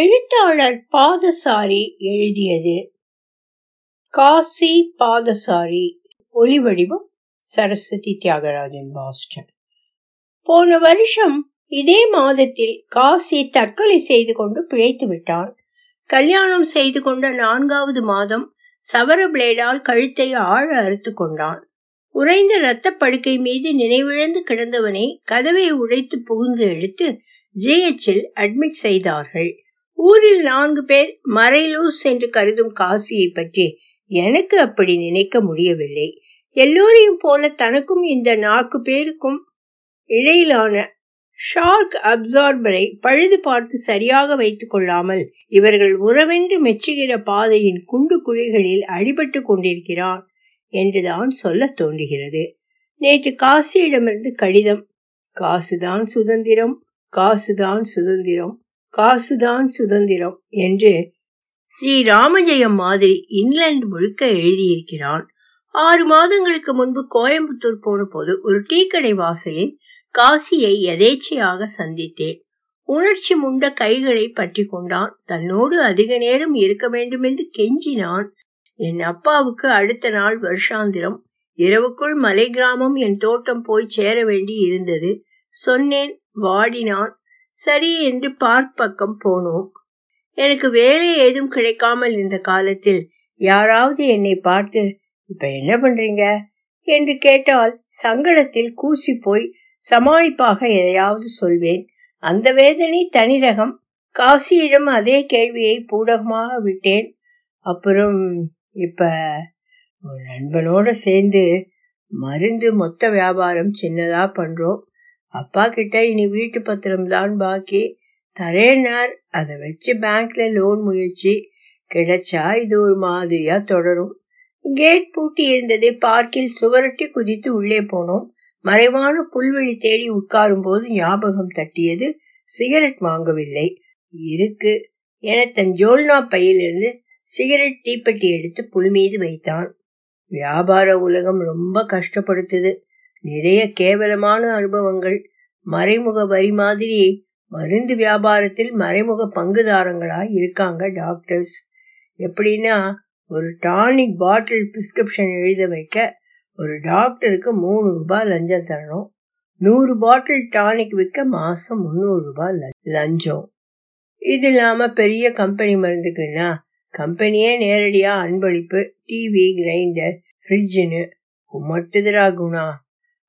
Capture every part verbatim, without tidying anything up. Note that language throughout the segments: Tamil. எழுத்தாளர் பாதசாரி எழுதியது. காசி பாதசாரி. ஒலிவடிவம் சரஸ்வதி தியாகராஜன், பாஸ்டன். போன வருஷம் இதே மாதத்தில் காசி தற்கொலை செய்து கொண்டு பிழைத்து விட்டான். கல்யாணம் செய்து கொண்ட நான்காவது மாதம் சவர பிளேடால் கழுத்தை ஆழ அறுத்து கொண்டான். உறைந்த இரத்த படுக்கை மீது நினைவிழந்து கிடந்தவனை கதவை உடைத்து புகுந்து எடுத்து ஜிஹெச்சில் அட்மிட் செய்தார்கள். ஊரில் நான்கு பேர் மறைலூஸ் என்று கருதும் காசியை பற்றி எனக்கு அப்படி நினைக்க முடியவில்லை. எல்லோரையும் போல தனக்கும் இந்த நான்கு பேருக்கும் இடையிலான ஷார்க் அப்சார்பரை பழுது பார்த்து சரியாக வைத்துக் கொள்ளாமல் இவர்கள் உறவென்று மெச்சுகிற பாதையின் குண்டு குழிகளில் அடிபட்டு கொண்டிருக்கிறான் என்றுதான் சொல்ல தோன்றுகிறது. நேற்று காசியிடமிருந்து கடிதம். காசுதான் சுதந்திரம், காசுதான் சுதந்திரம், காசுதான் சுதந்திரம் என்று ஸ்ரீ ராமஜெயம் மாதிரி இங்கிலாந்து முழுக்க எழுதியிருக்கிறான். ஆறு மாதங்களுக்கு முன்பு கோயம்புத்தூர் போன போது ஒரு டீ கடை வாசலில் காசியை எதேச்சையாக சந்தித்தேன். உணர்ச்சி முண்ட கைகளை பற்றி கொண்டான். தன்னோடு அதிக நேரம் இருக்க வேண்டும் என்று கெஞ்சினான். என் அப்பாவுக்கு அடுத்த நாள் வருஷாந்திரம். இரவுக்குள் மலை கிராமம் என் தோட்டம் போய் சேர வேண்டி இருந்தது. சொன்னேன், வாடினான். சரி என்று பார்க் பக்கம் போனோம். எனக்கு வேலை ஏதும் கிடைக்காமல் இந்த காலத்தில் யாராவது என்னை பார்த்து இப்ப என்ன பண்றீங்க என்று கேட்டால் சங்கடத்தில் கூசி போய் சமாளிப்பாக எதையாவது சொல்வேன். அந்த வேதனை தனிரகம். காசியிடம் அதே கேள்வியை பூடகமாக விட்டேன். அப்புறம் இப்ப ஒரு நண்பனோட சேர்ந்து மருந்து மொத்த வியாபாரம் சின்னதா பண்றோம். அப்பா கிட்ட இனி வீட்டு பத்திரம் தான் பாக்கி. தரேனார். அதை வச்சு பேங்க்ல லோன் முயற்சி கிடைச்சா இது ஒரு மாதிரியா தொடரும். கேட் பூட்டி இருந்ததை பார்க்கில் சுவரட்டி குதித்து உள்ளே போனோம். மறைவான புல்வெளி தேடி உட்காரும் போது ஞாபகம் தட்டியது. சிகரெட் வாங்கவில்லை இருக்கு என தன் ஜோல்னா பையிலிருந்து சிகரெட் தீப்பெட்டி எடுத்து புல் மீது வைத்தான். வியாபார உலகம் ரொம்ப கஷ்டப்படுத்துது. நிறைய கேவலமான அனுபவங்கள். மறைமுக வரி மாதிரி மருந்து வியாபாரத்தில் மறைமுக பங்குதாரங்களாய் இருக்காங்க டாக்டர்ஸ். எப்படின்னா, ஒரு டானிக் பாட்டில் பிரிஸ்கிரிப்ஷன் எழுத வைக்க ஒரு டாக்டருக்கு மூணு ரூபாய் லஞ்சம் தரணும். நூறு பாட்டில் டானிக் விற்க மாசம் முந்நூறு ரூபாய் லஞ்சம். இது இல்லாம பெரிய கம்பெனி மருந்துக்குன்னா கம்பெனியே நேரடியா அன்பளிப்பு. டிவி, கிரைண்டர், ஃப்ரிட்ஜுன்னு உமட்டுதுரா குணா.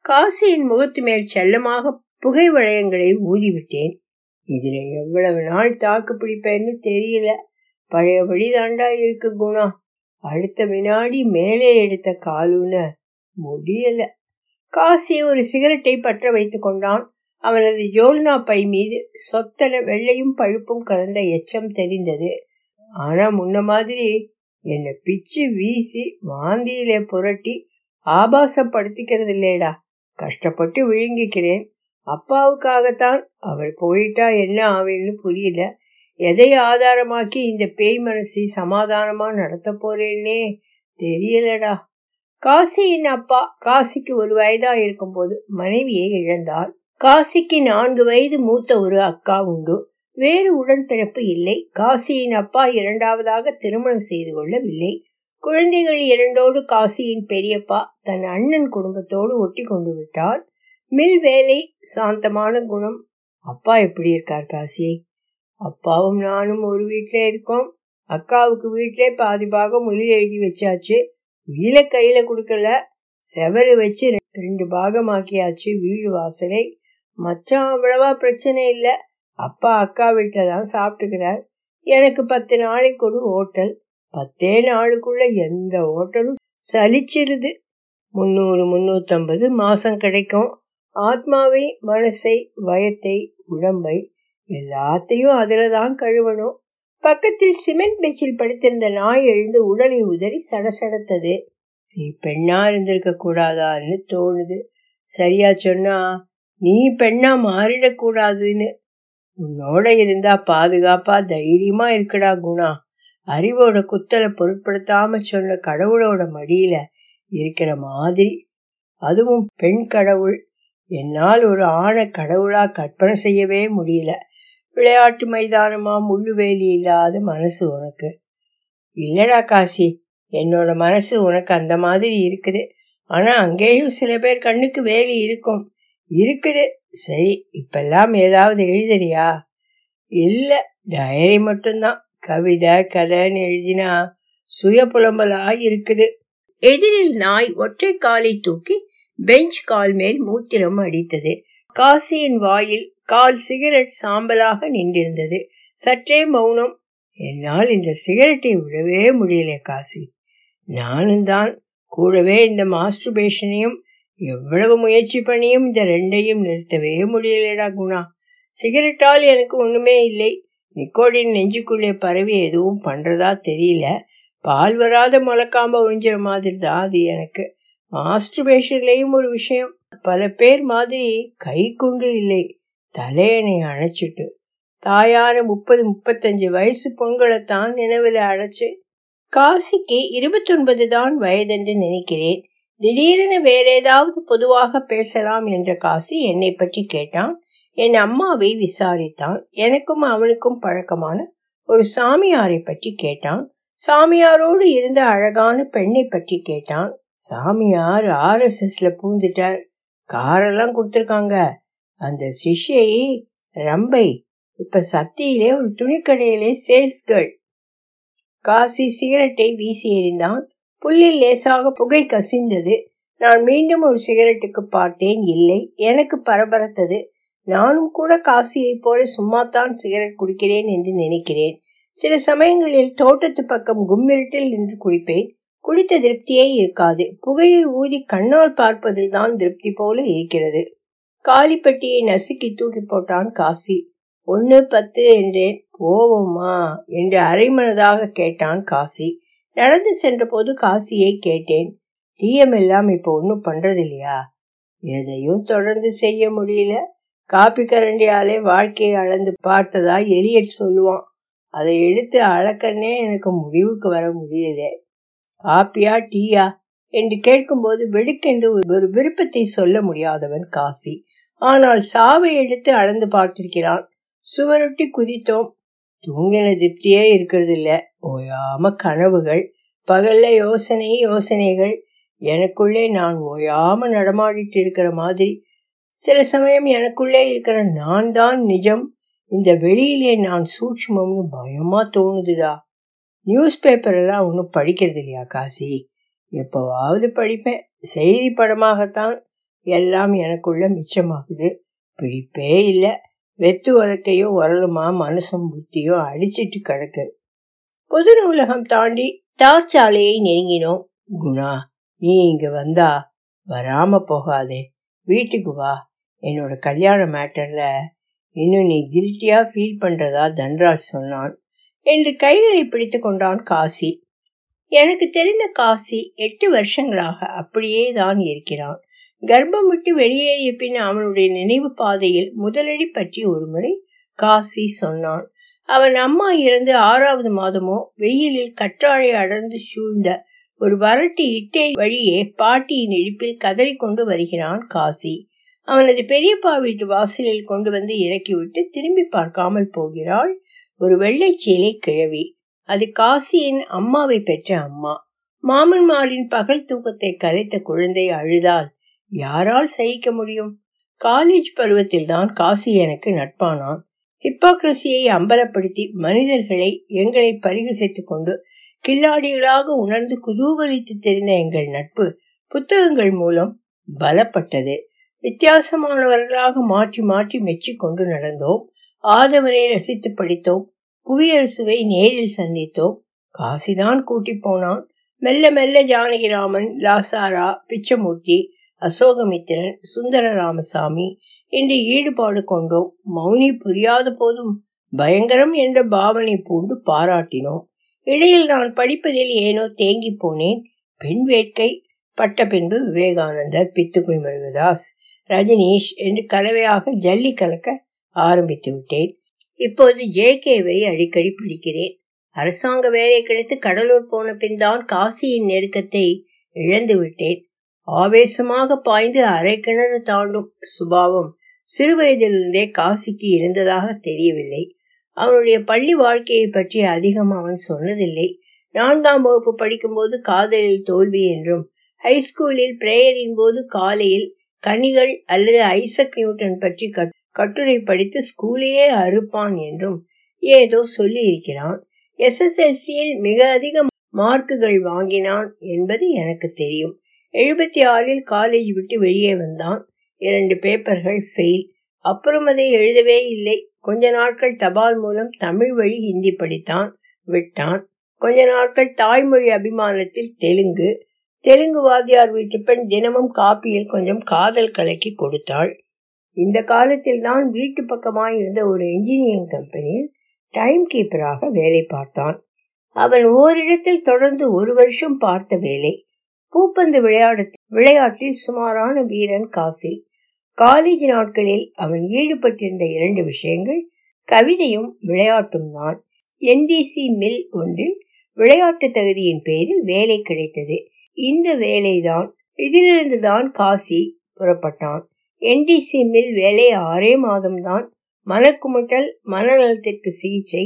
காசியின் முகத்து மேல் செல்லமாக புகை வளையங்களை ஊதிவிட்டேன். இதுல எவ்வளவு நாள் தாக்கு பிடிப்பேன்னு தெரியல. பழையபடி தாண்டா இருக்கு குணா. அடுத்த வினாடி மேலே எடுத்த காலூன முடியல. காசி ஒரு சிகரெட்டை பற்ற வைத்து கொண்டான். அவனது ஜோல்னா பை மீது சொத்தன வெள்ளையும் பழுப்பும் கலந்த எச்சம் தெரிந்தது. ஆனா முன்ன மாதிரி என்னை பிச்சு வீசி வாந்தியிலே புரட்டி ஆபாசப்படுத்திக்கிறது இல்லைடா. கஷ்டப்பட்டு விழுங்கிக்கிறேன். அப்பாவுக்காகத்தான். அவர் போயிட்டா என்ன ஆவேன்னு புரியல. எதை ஆதாரமாக்கி இந்த பேய் மனசை சமாதானமா நடத்த போறேன்னே தெரியலடா. காசியின் அப்பா காசிக்கு ஒரு வயதா இருக்கும் போது மனைவியை இழந்தார். காசிக்கு நான்கு வயது மூத்த ஒரு அக்கா உண்டு. வேறு உடன்பிறப்பு இல்லை. காசியின் அப்பா இரண்டாவதாக திருமணம் செய்து கொள்ளவில்லை. குழந்தைகள் இரண்டோடு காசியின் பெரியப்பா தன் அண்ணன் குடும்பத்தோடு ஒட்டி கொண்டு விட்டார். மில் வேலை, சாந்தமான குணம். அப்பா எப்படி இருக்கார் காசி? அப்பாவும் நானும் ஒரு வீட்டில இருக்கோம். அக்காவுக்கு வீட்டிலே பாதி பாகம் உயிர் எழுதி வச்சாச்சு. உயிரை கையில கொடுக்கல, செவரு வச்சு ரெண்டு பாகமாக்கியாச்சு வீடு வாசலை. மச்சான் அவ்வளவா பிரச்சனை இல்லை. அப்பா அக்கா வீட்டில தான் சாப்பிட்டுக்கிறார். எனக்கு பத்து நாளைக்கு ஒரு ஹோட்டல். பத்தே நாளுக்குள்ள எந்த ஹோட்டலும் சலிச்சிருது. முந்நூறு முந்நூற்றம்பது மாசம் கிடைக்கும். ஆத்மாவை, மனசை, வயத்தை, உடம்பை எல்லாத்தையும் அதில் தான் கழுவணும். பக்கத்தில் சிமெண்ட் பெஞ்சில் படுத்திருந்த நாய் எழுந்து உடலை உதறி சடசடத்தது. நீ பெண்ணா இருந்திருக்க கூடாதான்னு தோணுது. சரியா சொன்னா நீ பெண்ணா மாறிடக்கூடாதுன்னு. உன்னோட இருந்தா பாதுகாப்பா தைரியமா இருக்கடா குணா. அறிவோட குத்தலை பொருட்படுத்தாம சொன்ன கடவுளோட மடியில இருக்கிற மாதிரி. அதுவும் பெண் கடவுள். என்னால் ஒரு ஆணை கடவுளா கற்பனை செய்யவே முடியல. விளையாட்டு மைதானமா முள்ளுவேலி இல்லாத மனசு உனக்கு. இல்லடா காசி, என்னோட மனசு உனக்கு அந்த மாதிரி இருக்குது. ஆனா அங்கேயும் சில பேர் கண்ணுக்கு வேலி இருக்கும் இருக்குது. சரி, இப்பெல்லாம் ஏதாவது எழுதுறியா? இல்ல, டைரி மட்டும்தான். கவிதை கதைன்னு எழுதினா சுய புலம்பலாய் இருக்குது. எதிரில் நாய் ஒற்றை காலை தூக்கி பெஞ்ச் கால் மேல் மூத்திரம் அடித்தது. காசியின் வாயில் கால் சிகரெட் சாம்பலாக நின்றிருந்தது. சற்றே மௌனம். என்னால் இந்த சிகரெட்டை விடவே முடியல காசி. நானும் தான் கூடவே இந்த மாஸ்டர்பேஷனையும் எவ்வளவு முயற்சி பண்ணியும் இந்த ரெண்டையும் நிறுத்தவே முடியலடா குணா. சிகரெட்டால் எனக்கு ஒண்ணுமே இல்லை. நிக்கோடின் நெஞ்சுக்குள்ளே பரவி எதுவும் பண்றதா தெரியல. பால் வராத மொளக்காம உறிஞ்சிற மாதிரி தான் அது எனக்கு. மாஸ்டர்பேஷன்லயும் ஒரு விஷயம். பல பேர் மாதிரி கை கொண்டு இல்லை, தலையணை அணைச்சிட்டு. தாயான முப்பது முப்பத்தஞ்சு வயசு பொங்கலைத்தான் நினைவில் அடைச்சு. காசிக்கு இருபத்தி ஒன்பது தான் வயதென்று நினைக்கிறேன். திடீரென வேற ஏதாவது பொதுவாக பேசலாம் என்ற காசி என்னை பற்றி கேட்டான். என் அம்மாவை விசாரித்தான். எனக்கும் அவனுக்கும் பழக்கமான ஒரு சாமியாரை பற்றி கேட்டான். சாமியாரோடு இருந்த அழகான பெண்ணை பற்றி கேட்டான். சாமியார் ஆர் எஸ் எஸ்ல பூந்துட்டார். காரெல்லாம் கொடுத்துருக்காங்க. அந்த சிஷ்யை ரம்பை இப்ப சத்தியிலே ஒரு துணிக்கடையிலே சேல்ஸ் கேர்ள். காசி சிகரெட்டை வீசி எறிந்தான். புல்லில் லேசாக புகை கசிந்தது. நான் மீண்டும் ஒரு சிகரெட்டுக்கு பார்த்தேன். இல்லை, எனக்கு பரபரத்தது. நானும் கூட காசியை போல சும்மாத்தான் சிகரெட் குடிக்கிறேன் என்று நினைக்கிறேன். சில சமயங்களில் தோட்டத்து பக்கம் கும்மிரட்டில் நின்று குடிப்பேன். குடித்த திருப்தியே இருக்காது. புகையை ஊதி கண்ணால் பார்ப்பதில் தான் திருப்தி போல இருக்கிறது. காலிப்பட்டியை நசுக்கி தூக்கி போட்டான் காசி. ஒன்னு பத்து என்றேன். போவோமா என்று அரைமனதாக கேட்டான் காசி. நடந்து சென்ற போது காசியை கேட்டேன், டீஎம் எல்லாம் இப்போ ஒன்றும் பண்றது இல்லையா? எதையும் தொடர்ந்து செய்ய முடியல. காப்பி கரண்டியாலே வாழ்க்கையை அளந்து பார்த்ததா எலியட் சொல்லுவான். அதை எடுத்து அளக்கன்னே எனக்கு முடிவுக்கு வர முடியல. காப்பியா டீயா என்று கேட்கும்போது வெடுக்கென்று ஒரு விருப்பத்தை சொல்ல முடியாதவன் காசி. ஆனால் சாவை எடுத்து அளந்து பார்த்திருக்கிறான். சுவரொட்டி குதித்தோம். தூங்கின திருப்தியே இருக்கிறது இல்ல. ஓயாம கனவுகள். பகல்ல யோசனை யோசனைகள். எனக்குள்ளே நான் ஓயாம நடமாடிட்டு இருக்கிற மாதிரி. சில சமயம் எனக்குள்ளே இருக்கிற நான் தான் நிஜம், இந்த வெளியிலே நான் சூட்சமம்னு பயமா தோணுதுதா. நியூஸ் பேப்பர் எல்லாம் ஒன்றும் படிக்கிறது இல்லையா காசி? எப்போவாவது படிப்பேன். செய்தி படமாகத்தான் எல்லாம் எனக்குள்ள மிச்சமாகுது. பிடிப்பே இல்லை. வெத்து வழக்கையோ உரலுமா மனசும் புத்தியோ அடிச்சிட்டு கிடக்கு. பொது நூலகம் தாண்டி தார் சாலையை நெருங்கினோம். குணா, நீ இங்க வந்தா வராம போகாதே. வீட்டுக்கு வா. என்னோட கல்யாண மேட்டர்ல இன்னும் நீ கில்ட்டியா ஃபீல் பண்றதா தன்ராஜ் சொன்னான் என்று கைகளை பிடித்து கொண்டான் காசி. எனக்கு தெரிந்த காசி எட்டு வருஷங்களாக அப்படியே தான் இருக்கிறான். கர்ப்பம் விட்டு வெளியேறிய பின் அவனுடைய நினைவு பாதையில் முதலடி பற்றி ஒரு முறை காசி சொன்னான். அவன் அம்மா இருந்து ஆறாவது மாதமோ வெயிலில் கற்றாழை அடர்ந்து சூழ்ந்த ஒரு வறட்டு இட்டை வழியே பாட்டியின் இடுப்பில் கதறி கொண்டு வருகிறான் காசி. அவனது பெரியப்பா வீட்டு வாசலில் கொண்டு வந்து இறக்கிவிட்டு திரும்பி பார்க்காமல் போகிறாள் ஒரு வெள்ளை சேலை கிழவி. அது காசியின் அம்மாவை பெற்ற அம்மா. மாமன்மாரின் பகல் தூக்கத்தை கலைத்த குழந்தை அழுதாள். யாரால் சகிக்க முடியும்? காலேஜ் பருவத்தில் தான் காசி எனக்கு நட்பானான். ஹிப்போக்ரசியை அம்பலப்படுத்தி மனிதர்களை எங்களை பரிகசித்துக் கொண்டு கில்லாடிகளாக உணர்ந்து குதூகலித்து தெரிந்த எங்கள் நட்பு புத்தகங்கள் மூலம் பலப்பட்டது. வித்தியாசமானவர்களாக மாற்றி மாற்றி மெச்சிக்கொண்டு நடந்தோம். ஆதவரை ரசித்து படித்தோம். புவியரசுவை நேரில் சந்தித்தோம். காசிதான் கூட்டி போனான். மெல்ல மெல்ல ஜானகிராமன், லாசாரா, பிச்சமூர்த்தி, அசோகமித்திரன், சுந்தர ராமசாமி என்று ஈடுபாடு கொண்டோம். மௌனி புரியாத போதும் பயங்கரம் என்ற பாவனை பூண்டு பாராட்டினோம். இடையில் நான் படிப்பதில் ஏனோ தேங்கி போனேன். பெண் வேட்கை பட்ட பின்பு விவேகானந்தர், பித்துக்குள் முருகதாஸ், ரஜினீஷ் என்று கலவையாக ஜல்லி கலக்க ஆரம்பித்து விட்டேன். இப்போது ஜே கேவை அடிக்கடி பிடிக்கிறேன். அரசாங்க வேலை கிடைத்து கடலூர் போன பின் தான் காசியின் நெருக்கத்தை இழந்து விட்டேன். ஆவேசமாக பாய்ந்து அரை கிணறு தாண்டும் சுபாவம், சிறுவயதிலிருந்தே காசிக்கு இருந்ததாக தெரியவில்லை. அவனுடைய பள்ளி வாழ்க்கையை பற்றி அதிகம் அவன் சொன்னதில்லை. நான்காம் வகுப்பு படிக்கும்போது காதலில் தோல்வி என்றும், ஹைஸ்கூலில் பிரேயரின் போது காலையில் கனிகள் அல்லது ஐசக் நியூட்டன் பற்றி கட்டுரை படித்து ஸ்கூலையே அறுப்பான் என்றும் ஏதோ சொல்லி இருக்கிறான். எஸ்எஸ்எல்சியில் மிக அதிக மார்க்குகள் வாங்கினான் என்பது எனக்கு தெரியும். எழுபத்தி ஆறில் காலேஜ் விட்டு வெளியே வந்தான். இரண்டு பேப்பர்கள் ஃபெயில். அப்புறம் அதை எழுதவே இல்லை. கொஞ்ச நாட்கள் தபால் மூலம் தமிழ் வழி ஹிந்தி படித்தான், விட்டான். கொஞ்ச நாட்கள் தாய்மொழி அபிமானத்தில் தெலுங்கு. தெலுங்கு வாத்தியார் வீட்டு பெண் தினமும் காப்பியில் கொஞ்சம் காதல் கலக்கி கொடுத்தாள். இந்த காலத்தில் தான் வீட்டு பக்கமாய் இருந்த ஒரு இன்ஜினியரிங் கம்பெனியில் டைம் கீப்பராக வேலை பார்த்தான். அவன் ஓரிடத்தில் தொடர்ந்து ஒரு வருஷம் பார்த்த வேலை. பூப்பந்து விளையாட விளையாட்டில் சுமாரான வீரன் காசி. காலேஜ் நாட்களில் அவன் ஈடுபட்டிருந்த இரண்டு விஷயங்கள் கவிதையும் விளையாட்டும் தான். என்டிசி மில் ஒன்றில் விளையாட்டு தகுதியின் பேரில் வேலை கிடைத்தது. இந்த வேலைதான். இதிலிருந்துதான் காசி புறப்பட்டான். என்டிசி மில் வேலை ஆறே மாதம்தான். மனக்குமட்டல், மனநலத்திற்கு சிகிச்சை.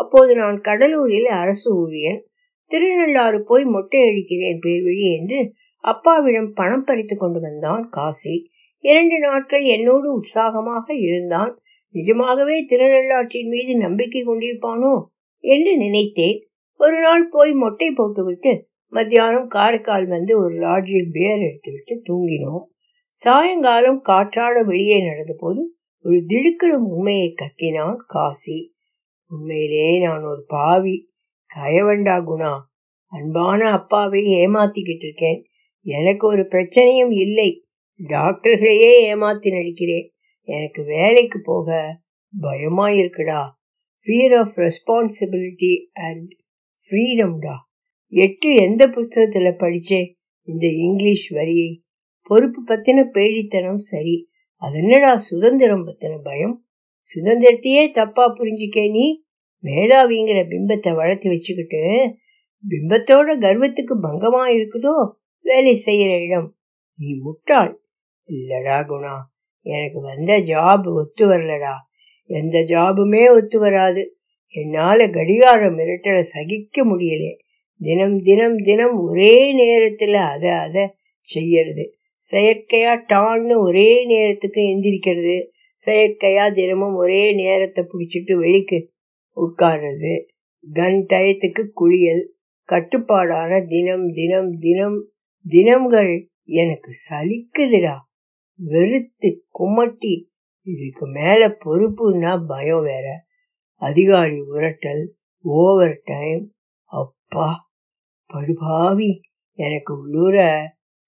அப்போது நான் கடலூரில் அரசு ஊழியன். திருநள்ளாறு போய் மொட்டை அடிக்கிறேன் பேர்வழி என்று அப்பாவிடம் பணம் பறித்து கொண்டு வந்தான் காசி. இரண்டு நாட்கள் என்னோடு உற்சாகமாக இருந்தான். நிஜமாகவே திருநள்ளாற்றின் மீது நம்பிக்கை கொண்டிருப்பானோ என்று நினைத்தேன். ஒரு நாள் போய் மொட்டை போட்டுவிட்டு மத்தியானம் காரைக்கால் வந்து ஒரு லாட்ஜில் பேர் எடுத்துவிட்டு தூங்கினோம். சாயங்காலம் காற்றாட வெளியே நடந்த போது ஒரு திடுக்கிடும் உண்மையை கக்கினான் காசி. உண்மையிலே நான் ஒரு பாவி, கயவண்டா குணா. அன்பான அப்பாவை ஏமாத்திக்கிட்டு இருக்கேன். எனக்கு ஒரு பிரச்சனையும் இல்லை. டாக்டர்களையே ஏமாத்தி நடிக்கிறேன். எனக்கு வேலைக்கு போக பயமா இருக்குடா. ஃபியர் ஆஃப் ரெஸ்பான்சிபிலிட்டி அண்ட் ஃப்ரீடம்டா. எட்டு எந்த புஸ்தகத்துல படிச்சே இந்த இங்கிலீஷ் வரியை? பொறுப்பு பத்தின பேடித்தனம் சரி, அது என்னடா சுதந்திரம் பத்தின பயம்? சுதந்திரத்தையே தப்பா புரிஞ்சுக்கே நீ. மேதாவிங்கிற பிம்பத்தை வளர்த்து வச்சுக்கிட்டு பிம்பத்தோட கர்வத்துக்கு பங்கமா இருக்குதோ வேலை செய்யற இடம். நீ முட்டாள். இல்லடா குணா, எனக்கு வந்த ஜாப் ஒத்து வரலடா. எந்த ஜாபுமே ஒத்து வராது. என்னால கடிகார மிரட்டலை சகிக்க முடியல. தினம் தினம் தினம் ஒரே நேரத்துல அத அத செய்யறது, செயற்கையா டான்னு ஒரே நேரத்துக்கு எந்திரிக்கிறது, செயற்கையா தினமும் ஒரே நேரத்தை பிடிச்சிட்டு வெளிக்கு உட்கார்றது, கன் டயத்துக்கு குளியல், கட்டுப்பாடான தினம் தினம் தினம் தினங்கள் எனக்கு சலிக்குதுடா. வெறுத்து குமட்டி இதுக்கு மேல பொறுப்புன்னா பயம் வேற, அதிகாரி உரட்டல், ஓவர் டைம். அப்பா படுபாவி, எனக்கு உள்ளூர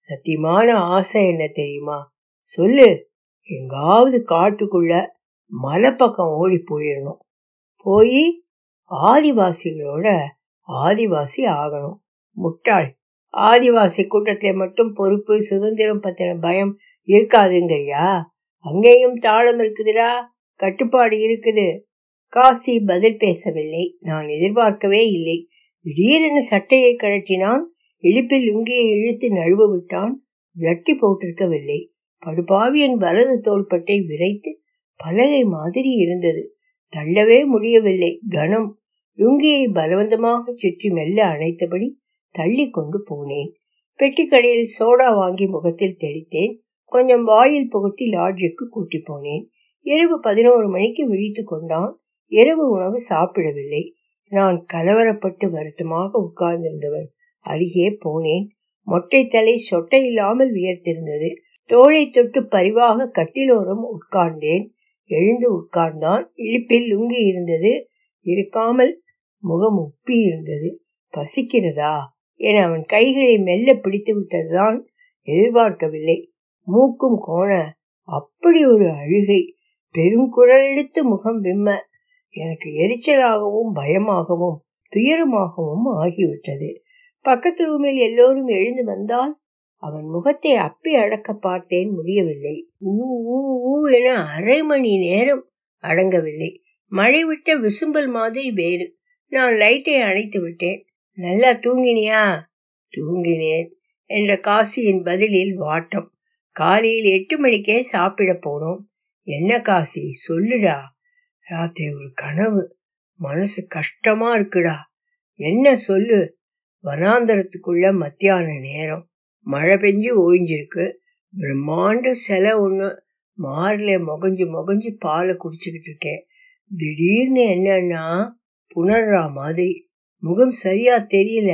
சத்தியமான ஆசை என்ன தெரியுமா? சொல்லு. எங்காவது காட்டுக்குள்ள மலை பக்கம் ஓடி போயிடணும். போய் ஆதிவாசிகளோட ஆதிவாசி ஆகணும். முட்டாள், ஆதிவாசி கூட்டத்தை மட்டும் பொறுப்பு சுதந்திரம் பத்தின பயம் இருக்காதுங்கறியா? அங்கேயும் தாளம் இருக்குதுடா, கட்டுப்பாடு இருக்குது. காசி பதில் பேசவில்லை. நான் எதிர்பார்க்கவே இல்லை. திடீரென சட்டையை கழட்டினான். இழுப்பில் லுங்கியை இழுத்து நழுவ விட்டான். ஜட்டி போட்டிருக்கவில்லை. படுபாவியின் வலது தோள்பட்டை விரைத்து பலகை மாதிரி இருந்தது. தள்ளவே முடியவில்லை. கணம் லுங்கியை பலவந்தமாக சுற்றி மெல்ல அணைத்தபடி தள்ளி கொண்டு போனேன். பெட்டிக்கடையில் சோடா வாங்கி முகத்தில் தெளித்தேன். கொஞ்சம் வாயில் புகட்டி லாட்ஜுக்கு கூட்டி போனேன். இரவு பதினோரு மணிக்கு விழித்து கொண்டான். இரவு உணவு சாப்பிடவில்லை. நான் கலவரப்பட்டு வருத்தமாக உட்கார்ந்திருந்தவன் அருகே போனேன். மொட்டை தலை சொட்டை இல்லாமல் வியர்த்திருந்தது. தோளை தொட்டு பரிவாக கட்டிலோரம் உட்கார்ந்தேன். எழுந்து உட்கார்ந்தான். இழுப்பில் லுங்கி இருந்தது, இருக்காமல் முகம் உப்பி இருந்தது. பசிக்கிறதா என அவன் கைகளை மெல்ல பிடித்து விட்டதுதான். எதிர்பார்க்கவில்லை. மூக்கும் கோண அப்படி ஒரு அழுகை, பெருங்குரல் எடுத்து முகம் விம்ம. எனக்கு எரிச்சலாகவும் பயமாகவும் துயரமாகவும் ஆகிவிட்டது. பக்கத்து ரூமில் எல்லோரும் எழுந்து வந்தால் அவன் முகத்தை அப்பி அடக்க பார்த்தேன். முடியவில்லை. ஊ ஊ ஊ என அரை மணி நேரம் அடங்கவில்லை. மழை விட்ட விசும்பல் மாதிரி வேறு. நான் லைட்டை அணைத்து விட்டேன். நல்லா தூங்கினியா? தூங்கினேன் என்ற காசியின் பதிலில் வாட்டம். காலையில் எட்டு மணிக்கே சாப்பிட போனோம். என்ன காசி சொல்லுடா, ராத்திரி ஒரு கனவு, மனசு கஷ்டமா இருக்குடா, என்ன சொல்லு. வனாந்தரத்துக்குள்ள மத்தியான நேரம், மழை பெஞ்சு ஓய்ஞ்சிருக்கு, பிரம்மாண்ட சிலை ஒண்ணு மார்ல மொகஞ்சு மொகஞ்சு பாலை குடிச்சுக்கிட்டு இருக்கேன். திடீர்னு என்னன்னா புனர்ரா மாதிரி முகம் சரியா தெரியல.